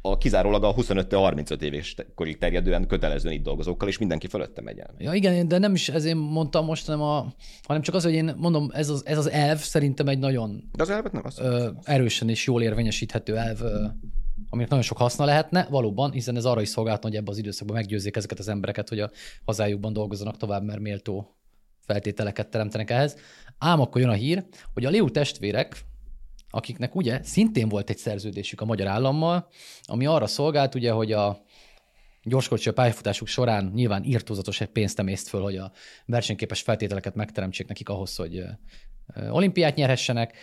a kizárólag a huszonöttől harmincöt éves korig terjedően kötelezően itt dolgozókkal, és mindenki fölötte megy el. Ja, igen, de nem is ezért mondtam most, hanem, a, hanem csak az, hogy én mondom, ez az, ez az elv szerintem egy nagyon de az elvet nem azt ö, erősen és jól érvényesíthető elv, aminek nagyon sok haszna lehetne, valóban, hiszen ez arra is szolgálhatna, hogy ebben az időszakban meggyőzzék ezeket az embereket, hogy a hazájukban dolgozzanak tovább, mert méltó feltételeket teremtenek ehhez. Ám akkor jön a hír, hogy a Liu testvérek, akiknek ugye szintén volt egy szerződésük a magyar állammal, ami arra szolgált, ugye, hogy a gyorskocsi a pályafutásuk során nyilván irtózatos pénzt emészt föl, hogy a versenyképes feltételeket megteremtsék nekik ahhoz, hogy olimpiát nyerhessenek,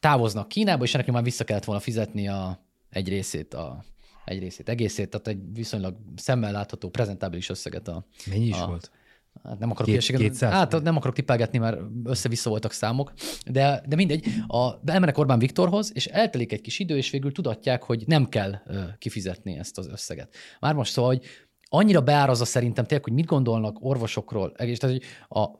távoznak Kínába, és ennek nyilván vissza kellett volna fizetni a, egy részét, a, egy részét, egészét, tehát egy viszonylag szemmel látható, prezentábilis összeget. A, Mennyi is a, volt? Hát nem akarok kétszáz hát nem akarok tippelgetni, mert össze-vissza voltak számok, de, de mindegy. A, elmenek Orbán Viktorhoz, és eltelik egy kis idő, és végül tudatják, hogy nem kell ö, kifizetni ezt az összeget. Már most szóval, hogy annyira beárazza szerintem tényleg, hogy mit gondolnak orvosokról. Egész, tehát, hogy a,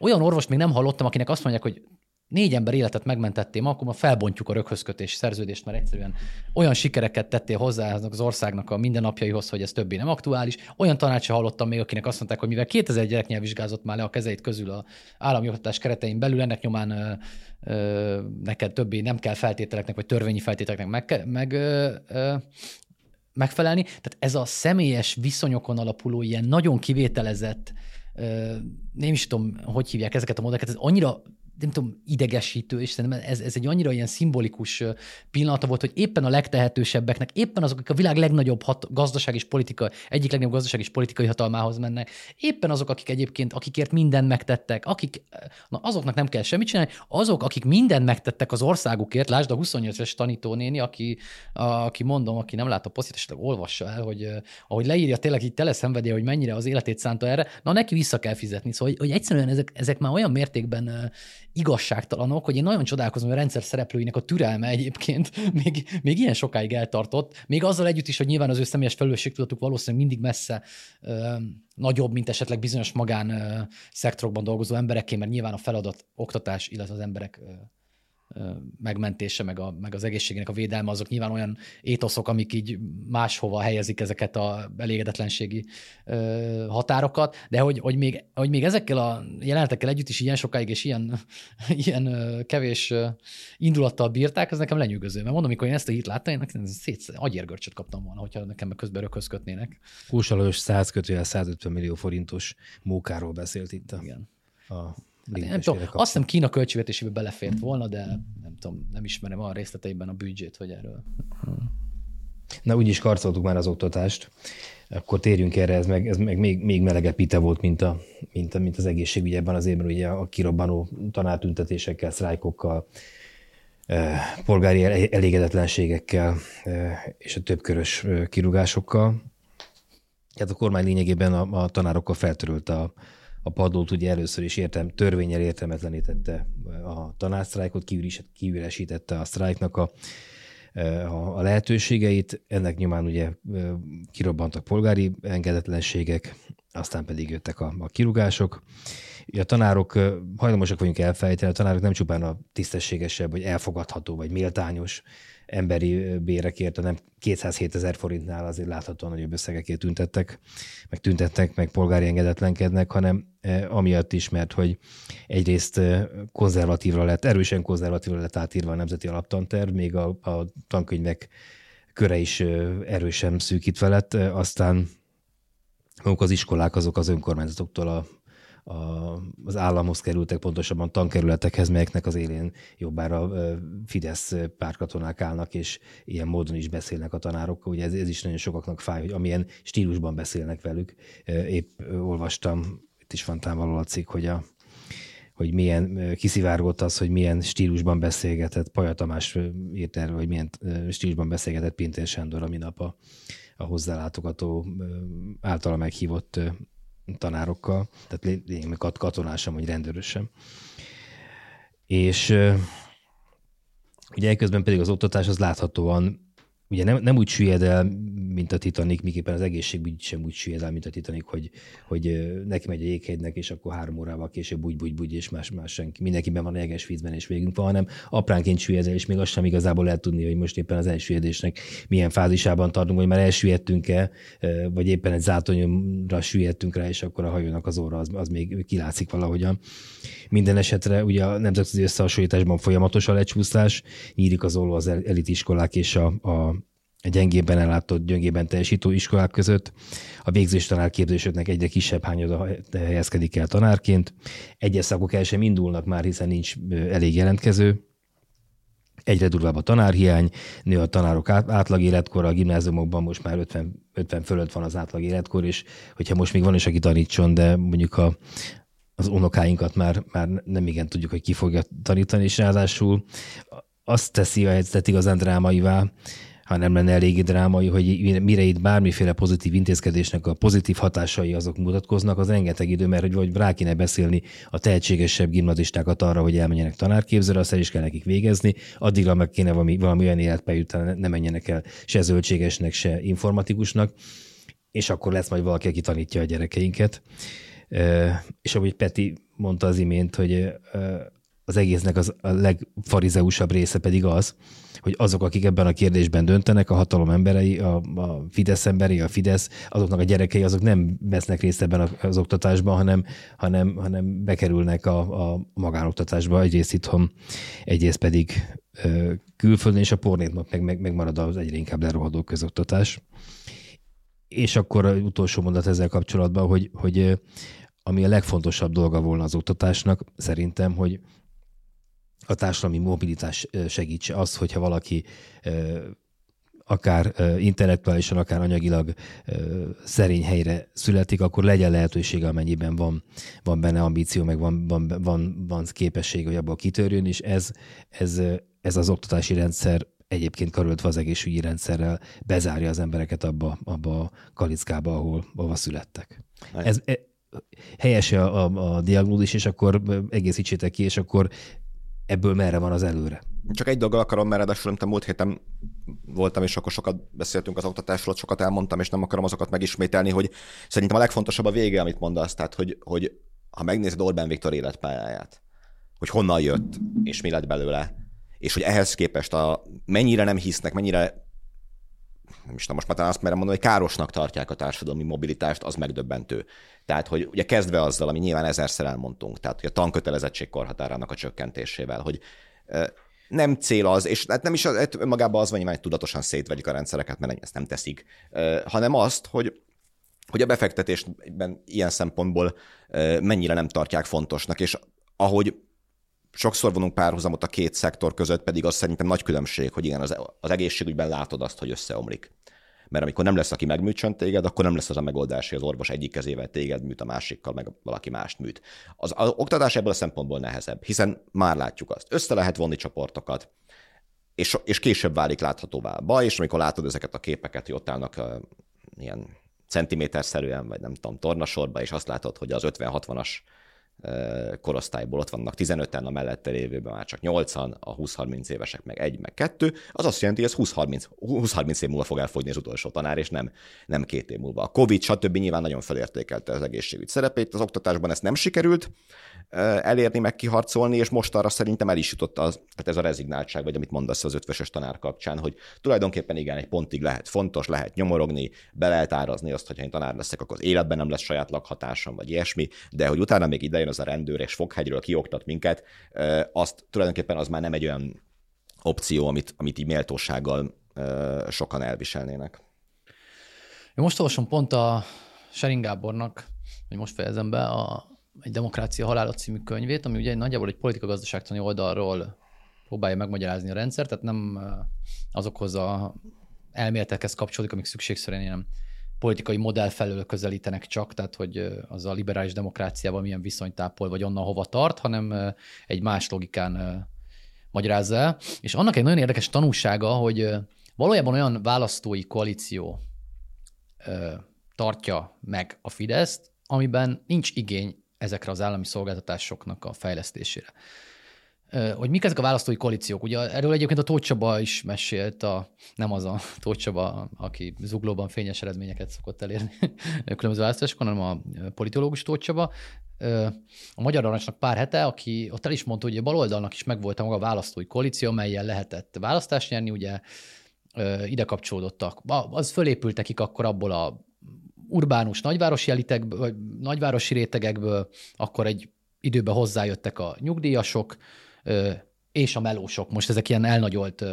olyan orvost még nem hallottam, akinek azt mondják, hogy négy ember életet megmentettél, akkor ma felbontjuk a röghözkötés szerződést, mert egyszerűen olyan sikereket tettél hozzá az országnak a mindennapjaihoz, hogy ez többé nem aktuális. Olyan tanács se hallottam még, akinek azt mondták, hogy mivel kétezer gyereknyel vizsgázott már le a kezeit közül a állami oktatás keretein belül, ennek nyomán ö, ö, neked többé nem kell feltételeknek, vagy törvényi feltételeknek meg, meg, ö, ö, megfelelni. Tehát ez a személyes viszonyokon alapuló, ilyen nagyon kivételezett, ö, nem is tudom, hogy hívják ezeket a modelleket, ez annyira nem tudom, idegesítő, és szerintem ez, ez egy annyira ilyen szimbolikus pillanata volt, hogy éppen a legtehetősebbeknek, éppen azok, akik a világ legnagyobb hat, gazdaság és politika, egyik legnagyobb gazdaság és politikai hatalmához mennek, éppen azok, akik egyébként, akikért mindent megtettek, akik, na azoknak nem kell semmit csinálni, azok, akik mindent megtettek az országukért, lásd a huszonnyolc éves tanítónéni, aki, a, aki mondom, aki nem lát a posztit, esetleg olvassa el, hogy ahogy leírja, tényleg így teleszenvedélye, hogy mennyire az életét szánta erre, na neki vissza kell fizetni. Szóval, hogy, hogy egyszerűen ezek, ezek már olyan mértékben igazságtalanok, hogy én nagyon csodálkozom, hogy a rendszer szereplőinek a türelme egyébként még, még ilyen sokáig eltartott, még azzal együtt is, hogy nyilván az ő személyes felelősségtudatuk valószínűleg mindig messze ö, nagyobb, mint esetleg bizonyos magán ö, szektorokban dolgozó emberekké, mert nyilván a feladat, oktatás, illetve az emberek ö, ö, megmentése, meg, a, meg az egészségének a védelme, azok nyilván olyan étoszok, amik így máshova helyezik ezeket a elégedetlenségi ö, határokat, de hogy, hogy, még, hogy még ezekkel a jelenetekkel együtt is ilyen sokáig és ilyen, ilyen ö, kevés ö, indulattal bírták, ez nekem lenyűgöző. Mert mondom, amikor én ezt a hírt láttam, én szétsz, agyérgörcsöt kaptam volna, hogyha nekem meg közben rökhöz kötnének. Kúsalós száz kötőjel százötven millió forintos mókáról beszélt itt a... Igen. a... Hát nem tudom, azt hiszem Kína költségvetésébe belefért volna, de nem tudom, nem ismerem a részleteiben a büdzsét, hogy erről. Na úgyis karcoltuk már az oktatást, akkor térjünk erre, ez meg, ez meg még, még melegebb pite volt, mint, a, mint, a, mint az egészségügy ebben az évben, ugye a kirobbanó tanártüntetésekkel, sztrájkokkal, polgári elégedetlenségekkel és a többkörös kirúgásokkal. Hát a kormány lényegében a, a tanárokkal feltörült a A padlót ugye először is értem, törvénnyel értelmetlenítette a tanársztrájkot, kiüresítette a sztrájknak a, a, a lehetőségeit. Ennek nyomán ugye kirobbantak polgári engedetlenségek, aztán pedig jöttek a, a kirúgások. A tanárok, hajlamosak vagyunk elfelejteni, a tanárok nem csupán a tisztességesebb, vagy elfogadható, vagy méltányos emberi bérekért, hanem kétszázhétezer forintnál azért láthatóan nagyobb összegekért tüntettek, meg tüntettek, meg polgári engedetlenkednek, hanem amiatt is, mert hogy egyrészt konzervatívra lett, erősen konzervatívra lett átírva a nemzeti alaptanterv, még a, a tankönyvek köre is erősen szűkítve lett, aztán maguk az iskolák azok az önkormányzatoktól a A, az államhoz kerültek, pontosabban tankerületekhez, melyeknek az élén jobbára Fidesz pártkatonák állnak, és ilyen módon is beszélnek a tanárok. Ugye ez, ez is nagyon sokaknak fáj, hogy amilyen stílusban beszélnek velük. Épp olvastam, itt is van tán való a cikk, hogy, a, hogy milyen kiszivárgott az, hogy milyen stílusban beszélgetett, Paja Tamás írt erről, hogy milyen stílusban beszélgetett Pintér Sándor a minap a, a hozzálátogató általa meghívott tanárokkal, tehát lényegében katonán sem, vagy rendőrös sem. És uh, ugye elközben pedig az oktatás az láthatóan ugye nem, nem úgy süllyed el, mint a Titanic, miképpen az egészségügy sem úgy süllyed el, mint a Titanic, hogy, hogy uh, neki megy a jéghegynek, és akkor három órával később bugy, bugy, bugy, és más, más senki, mindenkiben van jeges vízben, és végünk van, hanem apránként süllyed el, és még azt sem igazából lehet tudni, hogy most éppen az elsüllyedésnek milyen fázisában tartunk, vagy már elsüllyedtünk-e, vagy éppen egy zátonyomra süllyedtünk rá, és akkor a hajónak az óra, az, az még kilátszik valahogyan. Minden esetre ugye a nemzetközi összehasonlításban folyamatos a lecsúszás, nyílik az olló az elitiskolák és a, a gyengében ellátott, gyöngében teljesítő iskolák között. A végzős tanárképzésöknek egyre kisebb hányoda helyezkedik el tanárként. Egyes szakok el sem indulnak már, hiszen nincs elég jelentkező. Egyre durvább a tanárhiány, nő a tanárok átlag életkora, a gimnáziumokban most már ötven, ötven fölött van az átlag életkor, és hogyha most még van is, aki tanítson, de mondjuk a az unokáinkat már, már nem igen tudjuk, hogy ki fogja tanítani, és ráadásul azt teszi a helyzetet igazán drámaivá, ha nem lenne eléggé drámai, hogy mire itt bármiféle pozitív intézkedésnek a pozitív hatásai azok mutatkoznak, az rengeteg idő, mert hogy vagy rá kéne beszélni a tehetségesebb gimnazistákat arra, hogy elmenjenek tanárképzőre, azt el is kell nekik végezni, addigra meg kéne valami, valami olyan életbe jutni, ne menjenek el se zöldségesnek, se informatikusnak, és akkor lesz majd valaki, aki tanítja a gyerekeinket. És ahogy Peti mondta az imént, hogy az egésznek az a legfarizeusabb része pedig az, hogy azok, akik ebben a kérdésben döntenek, a hatalom emberei, a, a Fidesz emberei, a Fidesz, azoknak a gyerekei, azok nem vesznek részt ebben az oktatásban, hanem, hanem, hanem bekerülnek a, a magánoktatásba, egyrészt itthon, egyrészt pedig ö, külföldön, és a pornétnak meg, meg, megmarad az egyre inkább lerohadó közoktatás. És akkor az utolsó mondat ezzel kapcsolatban, hogy, hogy ami a legfontosabb dolga volna az oktatásnak, szerintem, hogy a társadalmi mobilitás segítse azt, hogyha valaki akár intellektuálisan, akár anyagilag szerény helyre születik, akkor legyen lehetősége, amennyiben van, van benne ambíció, meg van, van, van, van képesség, hogy abból kitörjön, és ez, ez, ez az oktatási rendszer egyébként karöltve az egészségügyi rendszerrel bezárja az embereket abba, abba a kalickába, ahol, ahol születtek. Ez, e, helyes a, a, a diagnózis, és akkor egészítsétek ki, és akkor ebből merre van az előre? Csak egy dologgal akarom, mert ráadásul a múlt héten voltam, és akkor sokat beszéltünk az oktatásról, sokat elmondtam, és nem akarom azokat megismételni, hogy szerintem a legfontosabb a vége, amit mondasz, tehát hogy, hogy ha megnézed Orbán Viktor életpályáját, hogy honnan jött, és mi lett belőle, és hogy ehhez képest a, mennyire nem hisznek, mennyire, nem is tudom, most már talán azt merem mondani, hogy károsnak tartják a társadalmi mobilitást, az megdöbbentő. Tehát, hogy ugye kezdve azzal, ami nyilván ezerszer elmondtunk, tehát hogy a tankötelezettség korhatárának a csökkentésével, hogy nem cél az, és hát nem is az, önmagában az van, hogy tudatosan szétverjük a rendszereket, mert ezt nem teszik, hanem azt, hogy, hogy a befektetésben ilyen szempontból mennyire nem tartják fontosnak, és ahogy sokszor vonunk párhuzamot a két szektor között, pedig az szerintem nagy különbség, hogy igen, az, az egészségügyben látod azt, hogy összeomlik. Mert amikor nem lesz, aki megműtsön téged, akkor nem lesz az a megoldás, hogy az orvos egyik kezével téged műt, a másikkal meg valaki mást műt. Az, az oktatás ebből a szempontból nehezebb, hiszen már látjuk azt. Össze lehet vonni csoportokat, és, és később válik láthatóvá a baj, és amikor látod ezeket a képeket, hogy ott állnak uh, ilyen centiméterszerűen, vagy nem tudom, tornasorba, és azt látod, hogy az ötven-hatvanas korosztályból ott vannak tizenöten, a mellette lévőben már csak nyolcan, a húsz-harminc évesek meg egy, meg kettő, az azt jelenti, hogy ez húsz-harminc év múlva fog elfogyni az utolsó tanár, és nem, nem két év múlva. A Covid, stb. Nyilván nagyon felértékelte az egészségügy szerepét, az oktatásban ezt nem sikerült elérni, meg kiharcolni, és most arra szerintem el is jutott az, tehát ez a rezignáltság, vagy amit mondasz az ötvösös tanár kapcsán, hogy tulajdonképpen igen, egy pontig lehet fontos, lehet nyomorogni, be lehet árazni azt, hogyha én tanár leszek, akkor az életben nem lesz saját lakhatásom, vagy ilyesmi, de hogy utána még idejön az a rendőr, és foghegyről kioktat minket, azt tulajdonképpen az már nem egy olyan opció, amit, amit így méltósággal sokan elviselnének. Én most olvasom pont a Scheiring Gábornak, hogy most fejezem be, a egy Demokrácia halála című könyvét, ami ugye nagyjából egy politika-gazdaságtani oldalról próbálja megmagyarázni a rendszert, tehát nem azokhoz a elméletekhez kapcsolódik, amik szükségszerűen ilyen politikai modell felől közelítenek csak, tehát hogy az a liberális demokráciában milyen viszonyt tápol, vagy onnan hova tart, hanem egy más logikán magyarázza el. És annak egy nagyon érdekes tanúsága, hogy valójában olyan választói koalíció tartja meg a Fideszt, amiben nincs igény ezekre az állami szolgáltatásoknak a fejlesztésére. Hogy mik ezek a választói koalíciók? Ugye erről egyébként a Tócsaba is mesélt, a, nem az a Tócsaba, aki Zuglóban fényes eredményeket szokott elérni különböző választásokon, hanem a politológus Tócsaba. A Magyar Narancsnak pár hete, aki ott el is mondta, hogy a baloldalnak is megvolt a maga a választói koalíció, amellyel lehetett választást nyerni, ugye ide kapcsolódottak. Az fölépültek akik akkor abból a urbánus nagyvárosi elitekből, vagy nagyvárosi rétegekből, akkor egy időben hozzájöttek a nyugdíjasok és a melósok. Most ezek ilyen elnagyolt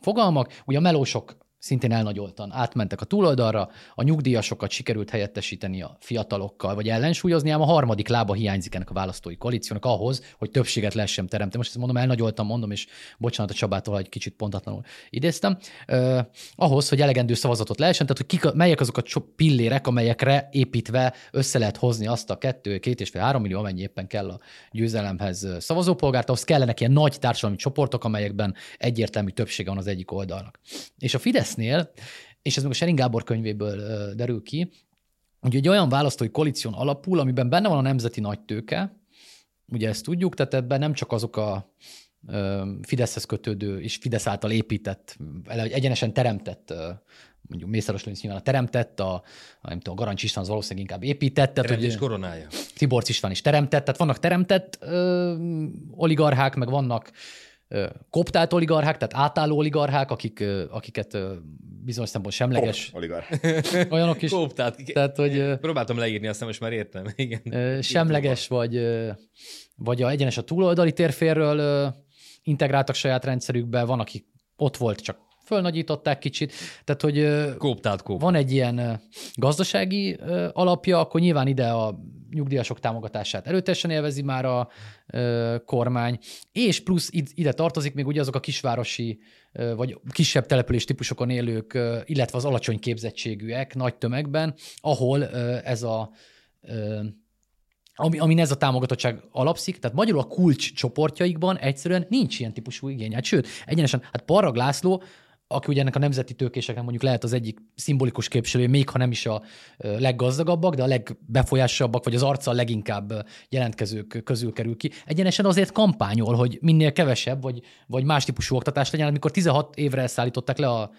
fogalmak. Ugye a melósok szintén elnagyoltan átmentek a túloldalra, a nyugdíjasokat sikerült helyettesíteni a fiatalokkal, vagy ellensúlyozni, ám a harmadik lába hiányzik ennek a választói koalíciónak ahhoz, hogy többséget lehessen teremteni. Most ezt mondom, elnagyoltan mondom, és bocsánat a Csabától, egy kicsit pontatlanul idéztem, uh, ahhoz, hogy elegendő szavazatot lehessen, tehát hogy kik a, melyek azok a pillérek, amelyekre építve össze lehet hozni azt a kettő, két és fél, három millió, amennyi éppen kell a győzelemhez szavazópolgárt, ahhoz kellenek ilyen nagy társadalmi csoportok, amelyekben egyértelmű többsége van az egyik oldalnak. És a Fidesz és ez meg a Scheiring Gábor könyvéből derül ki, hogy egy olyan választói koalíción alapul, amiben benne van a nemzeti nagytőke, ugye ezt tudjuk, tehát ebben nem csak azok a Fideszhez kötődő és Fidesz által épített, egyenesen teremtett, mondjuk Mészáros Lőrinc nyilván a teremtett, a, nem tudom, a Garancs István az valószínűleg inkább épített. Teremtés koronája. Tiborcz István is teremtett, tehát vannak teremtett ö, oligarchák, meg vannak koptált oligarchák, tehát átálló oligarchák, akik, akiket bizonyos szempontból semleges. Kop, oligarch. Olyanok is. Koptált. Tehát, hogy próbáltam leírni, aztán most már értem. Igen. Semleges, vagy, vagy a egyenes a túloldali térférről integráltak saját rendszerükbe, van, aki ott volt, csak fölnagyították kicsit, tehát hogy kóptált, kóp. Van egy ilyen gazdasági alapja, akkor nyilván ide a nyugdíjasok támogatását erőteljesen élvezi már a kormány, és plusz ide tartozik még ugye azok a kisvárosi vagy kisebb település típusokon élők, illetve az alacsony képzettségűek nagy tömegben, ahol ez a Ami, amin ez a támogatottság alapszik, tehát magyarul a kulcs csoportjaikban egyszerűen nincs ilyen típusú igény. Hát sőt, egyenesen, hát Parrag László, aki ugye ennek a nemzeti tőkéseknek mondjuk lehet az egyik szimbolikus képviselője, még ha nem is a leggazdagabbak, de a legbefolyásosabbak, vagy az arccal leginkább jelentkezők közül kerül ki. Egyenesen azért kampányol, hogy minél kevesebb, vagy, vagy más típusú oktatás legyen, amikor tizenhat évre elszállították le a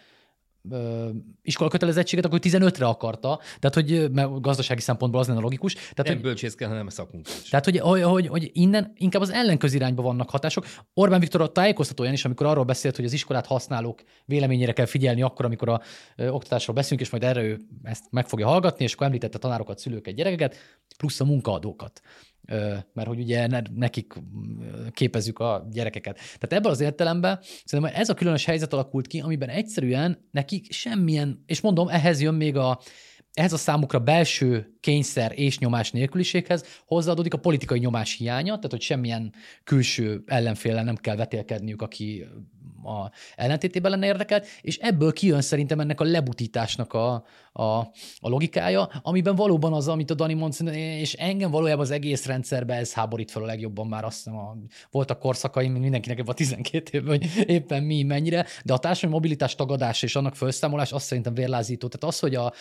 iskola kötelezettséget, akkor tizenötre akarta, tehát hogy gazdasági szempontból az lenne logikus. Tehát, nem bölcsészkel, hanem szakunk. Tehát, hogy, hogy, hogy innen inkább az ellenközirányba vannak hatások. Orbán Viktor a tájékoztatóján is, amikor arról beszélt, hogy az iskolát használók véleményére kell figyelni akkor, amikor a oktatásról beszélünk, és majd erre ő ezt meg fogja hallgatni, és akkor említette tanárokat, szülőket, gyerekeket, plusz a munkaadókat. Mert hogy ugye nekik képezzük a gyerekeket. Tehát ebben az értelemben szerintem ez a különös helyzet alakult ki, amiben egyszerűen nekik semmilyen, és mondom, ehhez jön még a, ehhez a számukra belső kényszer és nyomás nélküliséghez hozzáadódik a politikai nyomás hiánya, tehát hogy semmilyen külső ellenféllel nem kell vetélkedniük, aki a ellentétében lenne érdekelt, és ebből kijön szerintem ennek a lebutításnak a, a, a logikája, amiben valóban az, amit a Dani mond, és engem valójában az egész rendszerben ez háborít fel a legjobban már, azt hiszem, a, voltak korszakaim, mindenkinek ebben a tizenkét évben, hogy éppen mi, mennyire, de a társadalmi mobilitás tagadás és annak felszámolás azt szerintem vérlázító. Tehát az, hogy a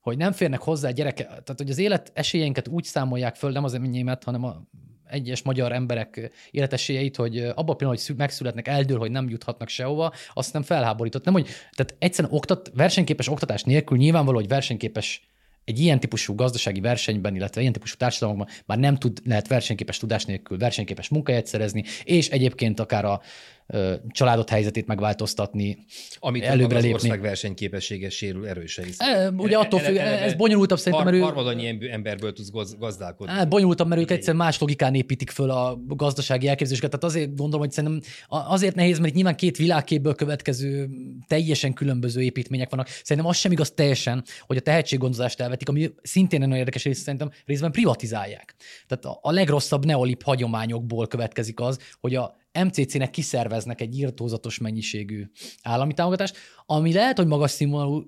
hogy nem férnek hozzá gyerekek, tehát hogy az élet esélyeinket úgy számolják föl, nem az enyémet, hanem a egyes magyar emberek életesélyeit, hogy abban a pillanatban, hogy megszületnek, eldől, hogy nem juthatnak sehova, azt nem felháborított. Nem, hogy, tehát egyszerűen oktat, versenyképes oktatás nélkül nyilvánvaló, hogy versenyképes egy ilyen típusú gazdasági versenyben, illetve ilyen típusú társadalomban már nem tud, lehet versenyképes tudás nélkül versenyképes munkahelyet szerezni, és egyébként akár a ö, családot helyzetét megváltoztatni, amit előbbre lépni. Az ország versenyképessége sérül erősen. E, ugye attól függ, ez bonyolultabb szerintem, mert harmadannyi emberből tudsz gazdálkodni. Hát, bonyolultabb, mert ők egyszerűen más logikán építik föl a gazdasági elképzeléseket. Tehát azért gondolom, hogy szerintem azért nehéz, mert itt nyilván két világképből következő teljesen különböző építmények vannak. Szerintem az sem igaz teljesen, hogy a tehetséggondozást ami szintén nagyon érdekes rész, szerintem részben privatizálják. Tehát a legrosszabb neolib hagyományokból következik az, hogy a em cé cének kiszerveznek egy irtózatos mennyiségű állami támogatást, ami lehet, hogy magas színvonalú,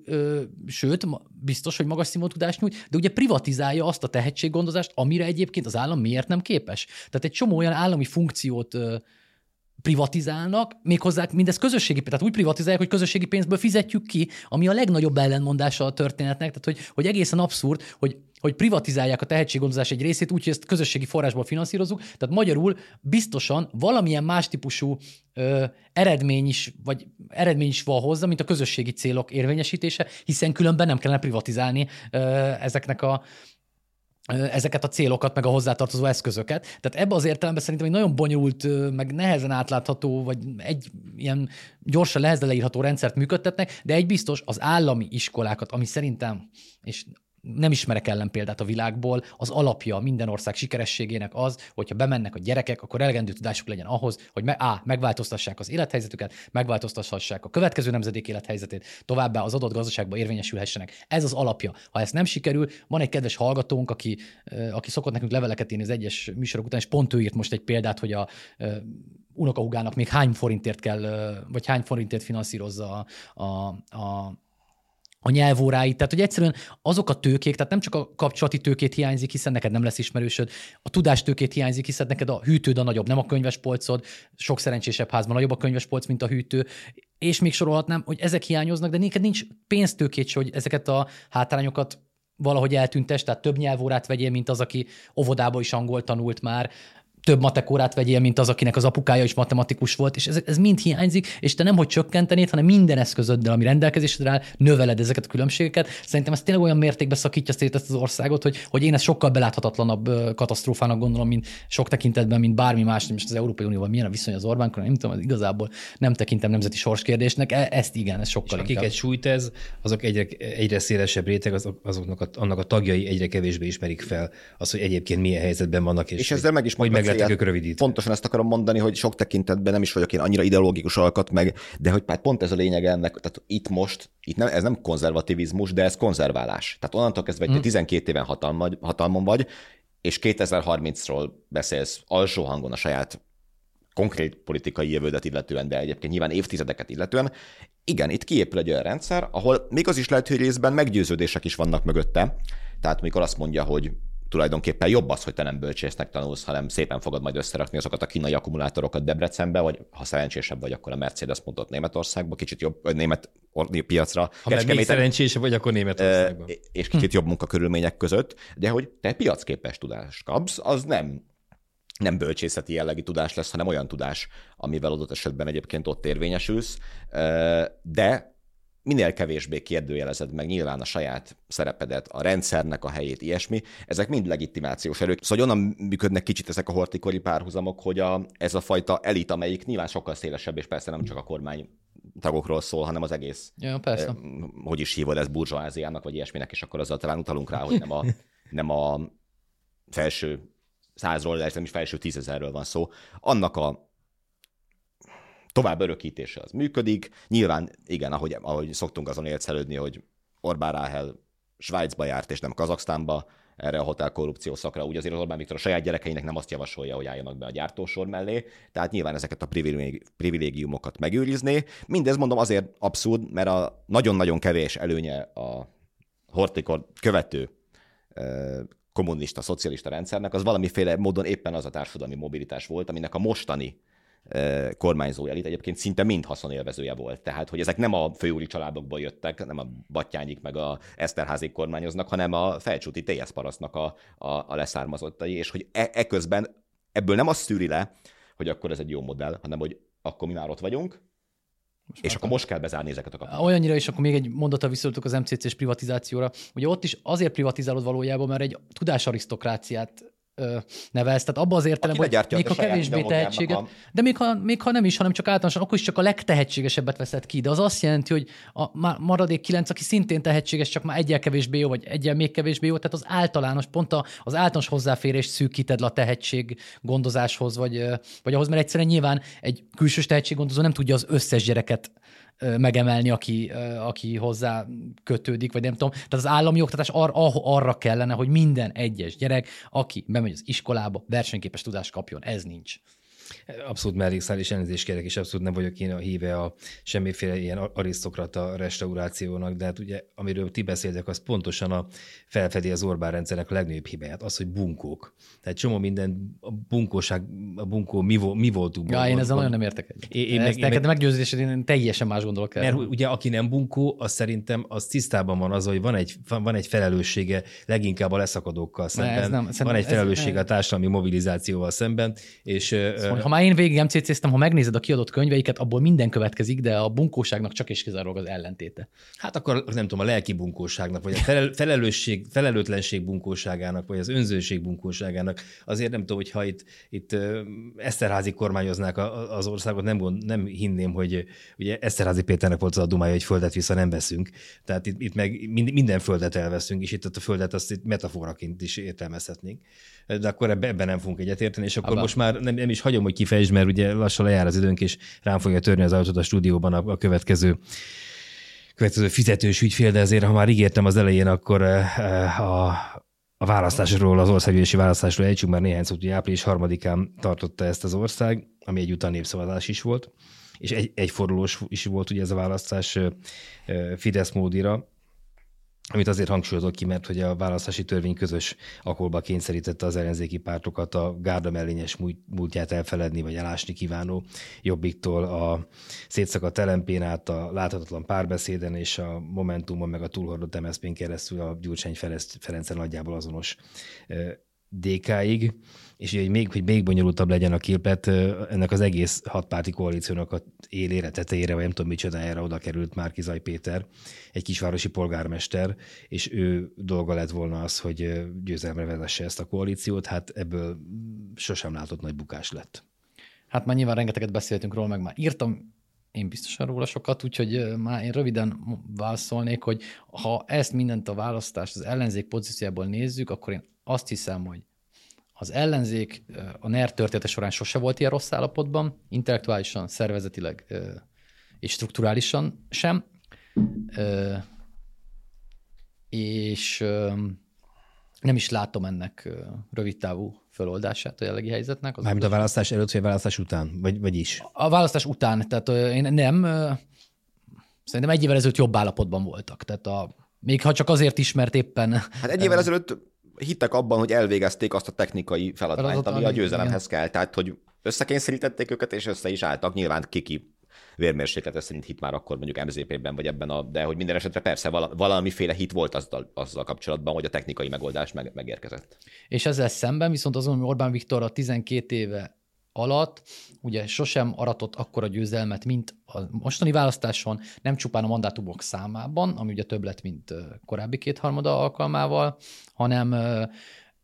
sőt, biztos, hogy magas színvonalú tudást nyújt, de ugye privatizálja azt a tehetséggondozást, amire egyébként az állam miért nem képes. Tehát egy csomó olyan állami funkciót ö, privatizálnak, méghozzá mindez közösségi, tehát úgy privatizálják, hogy közösségi pénzből fizetjük ki, ami a legnagyobb ellenmondása a történetnek, tehát hogy, hogy egészen abszurd, hogy, hogy privatizálják a tehetséggondozás egy részét, úgyhogy ezt közösségi forrásból finanszírozunk, tehát magyarul biztosan valamilyen más típusú ö, eredmény is, vagy eredmény is van hozzá, mint a közösségi célok érvényesítése, hiszen különben nem kellene privatizálni ö, ezeknek a ezeket a célokat, meg a hozzátartozó eszközöket. Tehát ebben az értelemben szerintem egy nagyon bonyolult, meg nehezen átlátható, vagy egy ilyen gyorsan lehezen leírható rendszert működtetnek, de egy biztos, az állami iskolákat, ami szerintem, és nem ismerek ellenpéldát a világból, az alapja minden ország sikerességének az, hogyha bemennek a gyerekek, akkor elegendő tudásuk legyen ahhoz, hogy me- á, megváltoztassák az élethelyzetüket, megváltoztathassák a következő nemzedék élethelyzetét, továbbá az adott gazdaságban érvényesülhessenek. Ez az alapja. Ha ez nem sikerül, van egy kedves hallgatónk, aki, aki szokott nekünk leveleket írni az egyes műsorok után, és pont ő írt most egy példát, hogy a unokahugának még hány forintért kell, vagy hány forintért finanszírozza a, a a nyelvóráit, tehát hogy egyszerűen azok a tőkék, tehát nem csak a kapcsolati tőkét hiányzik, hiszen neked nem lesz ismerősöd, a tudástőkét hiányzik, hiszen neked a hűtőd a nagyobb, nem a könyvespolcod, sok szerencsésebb házban nagyobb a könyvespolc, mint a hűtő, és még sorolhatnám, hogy ezek hiányoznak, de neked nincs pénztőkét se, hogy ezeket a hátrányokat valahogy eltüntess, tehát több nyelvórát vegyél, mint az, aki óvodába is angol tanult már, több matekórát vegyél, mint az, akinek az apukája is matematikus volt, és ez, ez mind hiányzik, és te nemhogy csökkentenéd, hanem minden eszközöddel, ami rendelkezésre áll, növeled ezeket a különbségeket. Szerintem ez tényleg olyan mértékben szakítja szét ezt az országot, hogy, hogy én ezt sokkal beláthatatlanabb katasztrófának gondolom, mint sok tekintetben, mint bármi más, nem is az Európai Unióval milyen a viszony az Orbánkon, nem tudom, igazából nem tekintem nemzeti sorskérdésnek, ezt igen, ez sokkal inkább. Akiket sújt ez, azok egyre, egyre szélesebb réteg, azok, azoknak a, annak a tagjai egyre kevésbé ismerik fel az, hogy egyébként milyen helyzetben vannak. És, és ezzel meg is Meglettek rövidít. Pontosan ezt akarom mondani, hogy sok tekintetben nem is vagyok én annyira ideológikus alkat meg, de hogy pont ez a lényeg ennek, tehát itt most, itt nem, ez nem konzervativizmus, de ez konzerválás. Tehát onnantól kezdve, hogy hmm. tizenkét éven hatalmad, hatalmon vagy, és kétezer-harmincról beszélsz alsó hangon a saját konkrét politikai jövődet illetően, de egyébként nyilván évtizedeket illetően. Igen, itt kiépül egy olyan rendszer, ahol még az is lehet, hogy részben meggyőződések is vannak mögötte. Tehát mikor azt mondja, hogy tulajdonképpen jobb az, hogy te nem bölcsésznek tanulsz, hanem szépen fogod majd összerakni azokat a kínai akkumulátorokat Debrecenbe, vagy ha szerencsésebb vagy, akkor a Mercedes pontot Németországba, kicsit jobb német piacra. Ha még szerencsésebb vagy, akkor Németországba. És kicsit hm. jobb munkakörülmények között, de hogy te piacképes tudást kapsz, az nem nem bölcsészeti jellegű tudás lesz, hanem olyan tudás, amivel adott esetben egyébként ott érvényesülsz, de minél kevésbé kérdőjelezed meg nyilván a saját szerepedet, a rendszernek a helyét, ilyesmi, ezek mind legitimációs erők. Szóval onnan működnek kicsit ezek a hortikori párhuzamok, hogy a, ez a fajta elit, amelyik nyilván sokkal szélesebb, és persze nem csak a kormány tagokról szól, hanem az egész, ja, eh, hogy is hívod, ez burzsóáziának, vagy ilyesminek, és akkor azzal talán utalunk rá, hogy nem a, nem a felső százról, de nem is felső tízezerről van szó, annak a tovább örökítése az működik. Nyilván, igen, ahogy, ahogy szoktunk azon élcelődni, hogy Orbán Ráhel Svájcba járt, és nem Kazaksztánba, erre a hotelkorrupció szakra, úgy azért az Orbán Viktor a saját gyerekeinek nem azt javasolja, hogy álljanak be a gyártósor mellé, tehát nyilván ezeket a privilégiumokat megőrizné. Mindez, mondom, azért abszurd, mert a nagyon-nagyon kevés előnye a hortikor követő kommunista, szocialista rendszernek, az valamiféle módon éppen az a társadalmi mobilitás volt, aminek a mostani kormányzó elit egyébként szinte mind haszonélvezője volt. Tehát, hogy ezek nem a főúri családokból jöttek, nem a Battyányik meg a Esterházyk kormányoznak, hanem a felcsúti té es parasztnak a, a, a leszármazottai, és hogy e, e közben ebből nem azt szűri le, hogy akkor ez egy jó modell, hanem hogy akkor mi már ott vagyunk, most és akkor most kell bezárni ezeket a kapukat. Olyannyira is, akkor még egy mondata visszatoltuk az em cé cés privatizációra. Ugye ott is azért privatizálod valójában, mert egy tudásarisztokráciát nevelsz, tehát abban az értelemben, hogy még ha kevésbé tehetséget, a... de még ha, még ha nem is, hanem csak általánosan, akkor is csak a legtehetségesebbet veszed ki, de az azt jelenti, hogy a maradék kilenc, aki szintén tehetséges, csak már egyel kevésbé jó, vagy egyel még kevésbé jó, tehát az általános, pont az általános hozzáférést szűkíted le a tehetség gondozáshoz, vagy, vagy ahhoz, mert egyszerűen nyilván egy külsős tehetséggondozó nem tudja az összes gyereket megemelni, aki, aki hozzá kötődik, vagy nem tudom. Tehát az állami oktatás ar- arra kellene, hogy minden egyes gyerek, aki bemegy az iskolába, versenyképes tudást kapjon. Ez nincs. Abszolút mellékszál, és elnézést kérek, és abszolút nem vagyok én a híve a semmiféle ilyen arisztokrata restaurációnak, de hát ugye, amiről ti beszéltek, az pontosan a felfedi az Orbán rendszernek a legnagyobb hibáját, az, hogy bunkók. Tehát csomó minden, a bunkóság, a bunkó, mi, vo, mi voltunk. Ja, én ezzel nagyon nem értek egyet. Én, én, én neked meggyőződésed, én teljesen más gondolok el. Mert ugye, aki nem bunkó, az szerintem az tisztában van az, hogy van egy, van egy felelőssége leginkább a leszakadókkal szemben, nem, van egy felelőssége ez... a társadalmi mobilizációval szemben, és szóval ha már én végig em cé céztem, ha megnézed a kiadott könyveiket, abból minden következik, de a bunkóságnak csak és kizárólag az ellentéte. Hát akkor nem tudom, a lelki bunkóságnak, vagy a felelősség, felelőtlenség bunkóságának, vagy az önzőség bunkóságának. Azért nem tudom, hogy ha itt, itt Esterházy kormányoznák az országot, nem, gond, nem hinném, hogy ugye Esterházy Péternek volt az a dumája, hogy földet vissza nem veszünk. Tehát itt, itt meg minden földet elveszünk, és itt a földet azt itt metaforaként is értelmezhetnénk. De akkor ebben nem fogunk egyet érteni, és akkor Abba. most már nem, nem is hagyom, hogy kifejtsd, mert ugye lassan lejár az időnk, és rám fogja törni az ajtót a stúdióban a, a következő, következő fizetős ügyfél, de azért, ha már ígértem az elején, akkor a, a választásról, az országgyűlési választásról ejtsünk már néhány szót, hogy április harmadikán tartotta ezt az ország, ami egyúttal népszavazás is volt, és egy, egyfordulós is volt ugye ez a választás Fidesz módira, amit azért hangsúlyozok ki, mert hogy a választási törvény közös akolba kényszerítette az ellenzéki pártokat a gárda mellényes múltját elfeledni, vagy elásni kívánó Jobbiktól a szétszakadt el em pén át a láthatatlan párbeszéden és a Momentumon, meg a túlhordott em es zé pén keresztül a Gyurcsány Ferenc nagyjából azonos dé káig, és hogy még, hogy még bonyolultabb legyen a képlet, ennek az egész hatpárti koalíciónak a élére, tetejére, vagy nem tudom micsodájára oda került Márki-Zay Péter, egy kisvárosi polgármester, és ő dolga lett volna az, hogy győzelemre vezesse ezt a koalíciót, hát ebből sosem látott nagy bukás lett. Hát már nyilván rengeteget beszéltünk róla, meg már írtam én biztosan róla sokat, úgyhogy már én röviden válaszolnék, hogy ha ezt mindent a választást az ellenzék pozíciából nézzük, akkor én azt hiszem, hogy Az ellenzék a NER története során sose volt ilyen rossz állapotban, intellektuálisan, szervezetileg és strukturálisan sem. És nem is látom ennek rövidtávú feloldását a jelenlegi helyzetnek. Az mármint a választás előtt, vagy a választás után, vagy, vagy is? A választás után, tehát én nem, szerintem egy évvel ezelőtt jobb állapotban voltak. Tehát a, még ha csak azért is, mert éppen... Hát egy évvel ezelőtt hittek abban, hogy elvégezték azt a technikai feladványt, Feladat, ami a győzelemhez igen. kell. Tehát, hogy összekényszerítették őket, és össze is álltak. Nyilván kiki vérmérséklete szerint hit már akkor mondjuk em zé pében, vagy ebben a... De hogy minden esetre persze valamiféle hit volt azzal, azzal kapcsolatban, hogy a technikai megoldás meg, megérkezett. És ezzel szemben viszont azon, hogy Orbán Viktor a tizenkét éve alatt ugye sosem aratott akkora győzelmet, mint a mostani választáson, nem csupán a mandátumok számában, ami ugye több lett, mint korábbi kétharmada alkalmával, hanem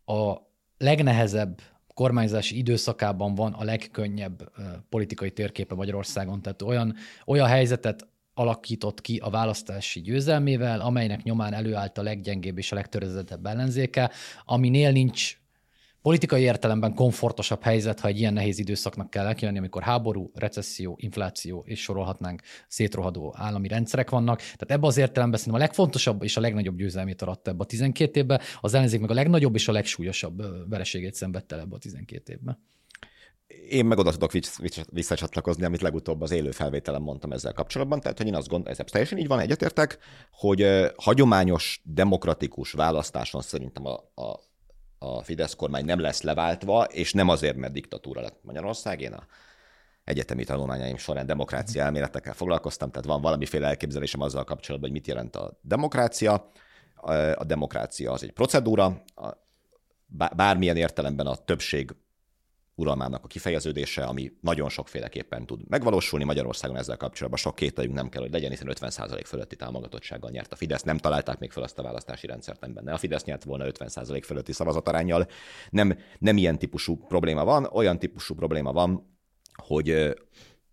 a legnehezebb kormányzási időszakában van a legkönnyebb politikai térképe Magyarországon. Tehát olyan, olyan helyzetet alakított ki a választási győzelmével, amelynek nyomán előállt a leggyengébb és a legtöredezettebb ellenzéke, aminél nincs politikai értelemben komfortosabb helyzet, ha egy ilyen nehéz időszaknak kell elkülönni, amikor háború, recesszió, infláció, és sorolhatnánk, szétrohadó állami rendszerek vannak. Tehát ebben az értelemben szerintem a legfontosabb és a legnagyobb győzelmét aratta ebbe a tizenkét évben, az ellenzék meg a legnagyobb és a legsúlyosabb vereségét szenvedte el ebbe a tizenkét évben. Én meg oda tudok visszacsatlakozni, amit legutóbb az élő felvételen mondtam ezzel kapcsolatban. Tehát, hogy én azt gondolom, ez teljesen így van, egyetértek, hogy hagyományos, demokratikus választáson szerintem a, a a Fidesz kormány nem lesz leváltva, és nem azért, mert diktatúra lett Magyarország. Én a egyetemi tanulmányaim során demokrácia elméletekkel foglalkoztam, tehát van valamiféle elképzelésem azzal kapcsolatban, hogy mit jelent a demokrácia. A demokrácia az egy procedúra, bármilyen értelemben a többség uralmának a kifejeződése, ami nagyon sokféleképpen tud megvalósulni. Magyarországon ezzel kapcsolatban sok kételjünk nem kell, hogy legyen, hiszen ötven százalék fölötti támogatottsággal nyert a Fidesz. Nem találták még fel azt a választási rendszert, nem benne. A Fidesz nyert volna ötven százalék fölötti szavazataránnyal. Nem, nem ilyen típusú probléma van. Olyan típusú probléma van, hogy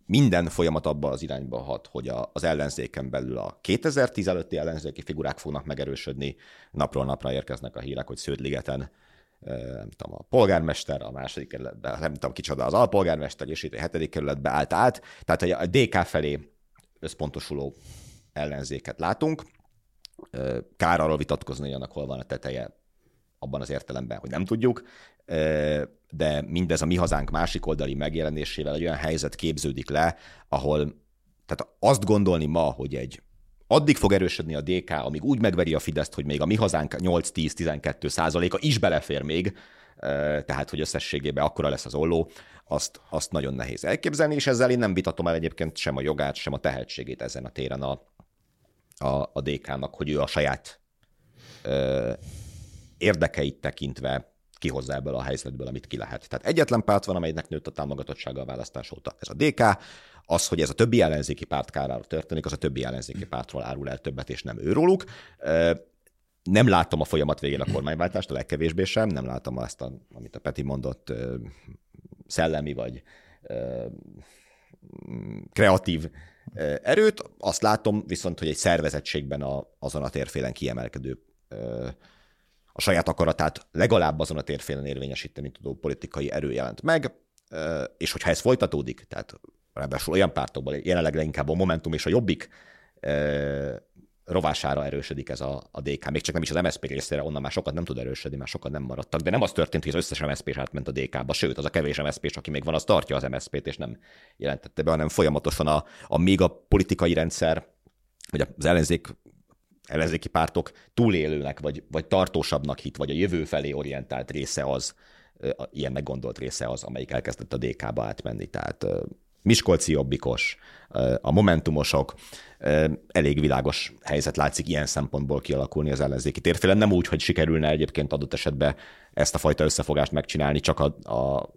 minden folyamat abba az irányba hat, hogy az ellenzéken belül a kétezer-tíz előtti ellenzéki figurák fognak megerősödni. Napról napra érkeznek a hírek, hogy Sződligeten nem tudom, a polgármester, a második kerületben, nem tudom kicsoda az alpolgármester, és itt a hetedik kerületbe állt át. Tehát a dé ká felé összpontosuló ellenzéket látunk. Kár arról vitatkozni, hogy annak hol van a teteje abban az értelemben, hogy nem tudjuk, de mindez a Mi Hazánk másik oldali megjelenésével egy olyan helyzet képződik le, ahol tehát azt gondolni ma, hogy egy addig fog erősödni a dé ká, amíg úgy megveri a Fideszt, hogy még a Mi Hazánk nyolc-tíz-tizenkettő százaléka is belefér még, tehát hogy összességében akkora lesz az olló, azt, azt nagyon nehéz elképzelni, és ezzel én nem vitatom el egyébként sem a jogát, sem a tehetségét ezen a téren a, a, a dé ká-nak, hogy ő a saját ö, érdekeit tekintve kihozza ebből a helyzetből, amit ki lehet. Tehát egyetlen párt van, amelynek nőtt a támogatottsága a választás óta. Ez a dé ká. Az, hogy ez a többi ellenzéki párt kárára történik, az a többi ellenzéki pártról árul el többet, és nem őróluk. Nem látom a folyamat végén a kormányváltást, a legkevésbé sem. Nem látom azt, a, amit a Peti mondott, szellemi vagy kreatív erőt. Azt látom viszont, hogy egy szervezettségben a, azon a térfélen kiemelkedő a saját akaratát legalább azon a térfélen érvényesíteni tudó politikai erő jelent meg, és hogyha ez folytatódik, tehát ráadásul olyan pártokból, jelenleg inkább a Momentum és a Jobbik rovására erősödik ez a, a dé ká. Még csak nem is az em es zé pé részére, onnan már sokat nem tud erősödni, már sokat nem maradtak. De nem az történt, hogy az összes em es zé pé-s átment a dé ká-ba, sőt, az a kevés em es zé pé-s, aki még van, az tartja az em es zé pé-t, és nem jelentette be, hanem folyamatosan a, a még a politikai rendszer, vagy az ellenzék, ellenzéki pártok túlélőnek, vagy, vagy tartósabbnak hit, vagy a jövő felé orientált része az, ilyen meggondolt része az, amelyik elkezdett a dé ká-ba átmenni. Tehát miskolci jobbikos, a momentumosok, elég világos helyzet látszik ilyen szempontból kialakulni az ellenzéki térfélen. Nem úgy, hogy sikerülne egyébként adott esetben ezt a fajta összefogást megcsinálni csak a,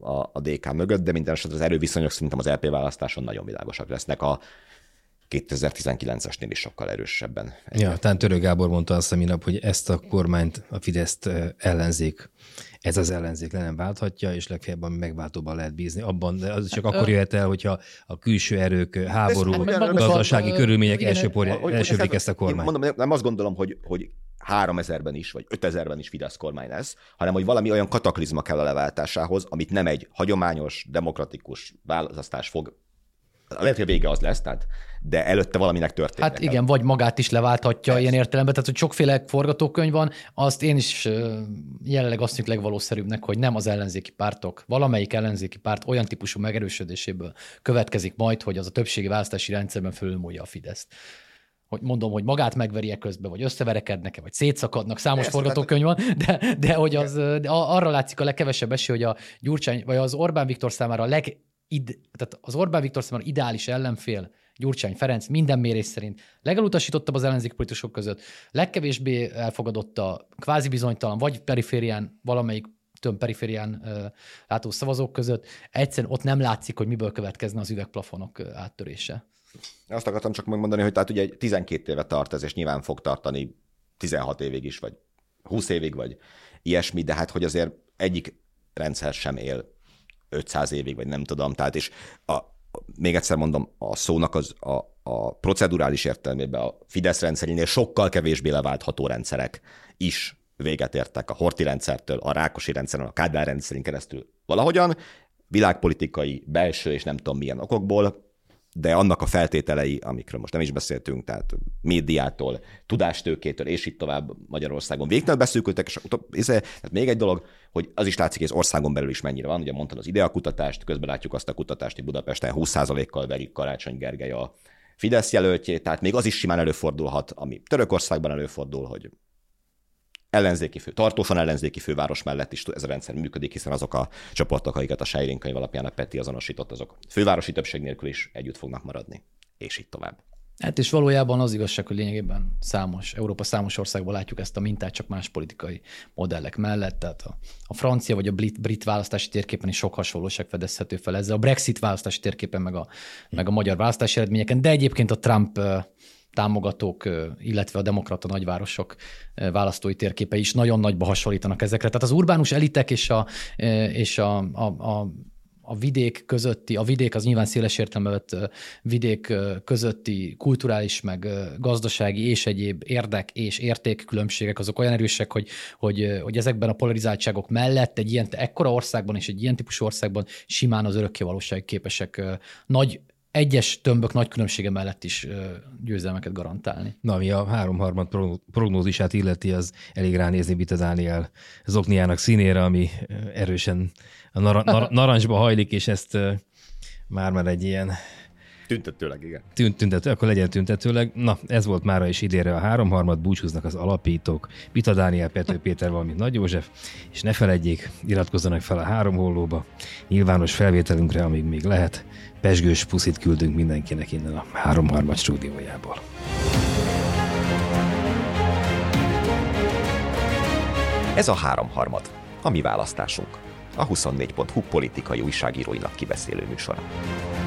a, a dé ká mögött, de minden esetre az erőviszonyok szerintem az é pé választáson nagyon világosak lesznek. A kétezer-tizenkilencesnél is sokkal erősebben. Ja, talán Törő Gábor mondta azt a minap, hogy ezt a kormányt, a Fideszt ellenzék, ez az ellenzék le nem válthatja, és legfeljebb ami megváltóban lehet bízni. Abban, de az csak akkor jöhet el, hogyha a külső erők, háború, gazdasági körülmények elsődik ezt a kormányt. Mondom, nem azt gondolom, hogy, hogy háromezerben is, vagy ötezerben is Fidesz kormány lesz, hanem hogy valami olyan kataklizma kell a leváltásához, amit nem egy hagyományos, demokratikus választás fog. Lehet, hogy a vége az lesz, tehát, de előtte valaminek történik. Hát igen, el. Vagy magát is leválthatja ez. Ilyen értelemben, tehát hogy sokféle forgatókönyv van, azt én is jelenleg azt mondjuk legvalószerűbbnek, hogy nem az ellenzéki pártok, valamelyik ellenzéki párt olyan típusú megerősödéséből következik majd, hogy az a többségi választási rendszerben fölülmúlja a Fideszt. Hogy mondom, hogy magát megveri-e közben, vagy összeverekednek-e, vagy szétszakadnak, számos forgatókönyv van, de, de hogy az, de arra látszik a legkevesebb esély, hogy a Gyurcsány, vagy az Orbán Viktor számára a leg Id, tehát az Orbán Viktor számára ideális ellenfél, Gyurcsány Ferenc minden mérés szerint legelutasítottabb az ellenzéki politikusok között, legkevésbé elfogadotta, kvázi bizonytalan, vagy periférián, valamelyik több periférián ö, látó szavazók között. Egyszerűen ott nem látszik, hogy miből következne az üvegplafonok áttörése. Azt akartam csak megmondani, hogy tehát ugye tizenkét éve tart ez, és nyilván fog tartani tizenhat évig is, vagy húsz évig, vagy ilyesmi, de hát hogy azért egyik rendszer sem él ötszáz évig, vagy nem tudom, tehát és a, a, még egyszer mondom, a szónak az a, a procedurális értelmében a Fidesz rendszerénél sokkal kevésbé leváltható rendszerek is véget értek a Horthy rendszertől, a Rákosi rendszeren, a Kádár rendszerén keresztül valahogyan, világpolitikai, belső és nem tudom milyen okokból, de annak a feltételei, amikről most nem is beszéltünk, tehát médiától, tudástőkétől, és itt tovább Magyarországon végtelenül beszűkültek, és utána, még egy dolog, hogy az is látszik, hogy az országon belül is mennyire van, ugye mondtad az ideakutatást, közben látjuk azt a kutatást, hogy Budapesten húsz százalékkal verik Karácsony Gergely a Fidesz jelöltjét, tehát még az is simán előfordulhat, ami Törökországban előfordul, hogy ellenzéki fő, tartósan ellenzéki főváros mellett is ez a rendszer működik, hiszen azok a csoportok, akiket a Scheiring könyv alapján a Peti azonosított, azok fővárosi többség nélkül is együtt fognak maradni, és így tovább. Hát és valójában az igazság, hogy lényegében számos, Európa számos országban látjuk ezt a mintát, csak más politikai modellek mellett, tehát a, a francia vagy a brit, brit választási térképen is sok hasonlóság fedezhető fel ezzel, a Brexit választási térképen meg a, meg a magyar választási eredményeken, de egyébként a Trump támogatók, illetve a demokrata nagyvárosok választói térképe is nagyon nagyba hasonlítanak ezekre. Tehát az urbánus elitek és a, és a, a, a, a vidék közötti, a vidék az nyilván széles értelemben vett vidék közötti kulturális, meg gazdasági és egyéb érdek és értékkülönbségek azok olyan erősek, hogy, hogy, hogy ezekben a polarizáltságok mellett egy ilyen ekkora országban és egy ilyen típusú országban simán az örökkévalóság képesek nagy egyes tömbök nagy különbsége mellett is győzelmeket garantálni. Na, ami a háromharmad prognózisát illeti, az elég ránézni Bita Dániel zokniának színére, ami erősen a naran- nar- narancsba hajlik, és ezt már-már egy ilyen... Tüntetőleg, igen. Tünt, tüntető, akkor legyen tüntetőleg. Na, ez volt mára is idénre a háromharmad, búcsúznak az alapítók, Bita Dániel, Pető Péter, valamint Nagy József, és ne feledjék, iratkozzanak fel a Három Hollóba, nyilvános felvételünkre, amíg még lehet. Pesgős puszit küldünk mindenkinek innen a háromharmad stúdiójából. Ez a háromharmad, a mi választásunk, a huszonnégy pont hu politikai újságíróinak kibeszélő műsora.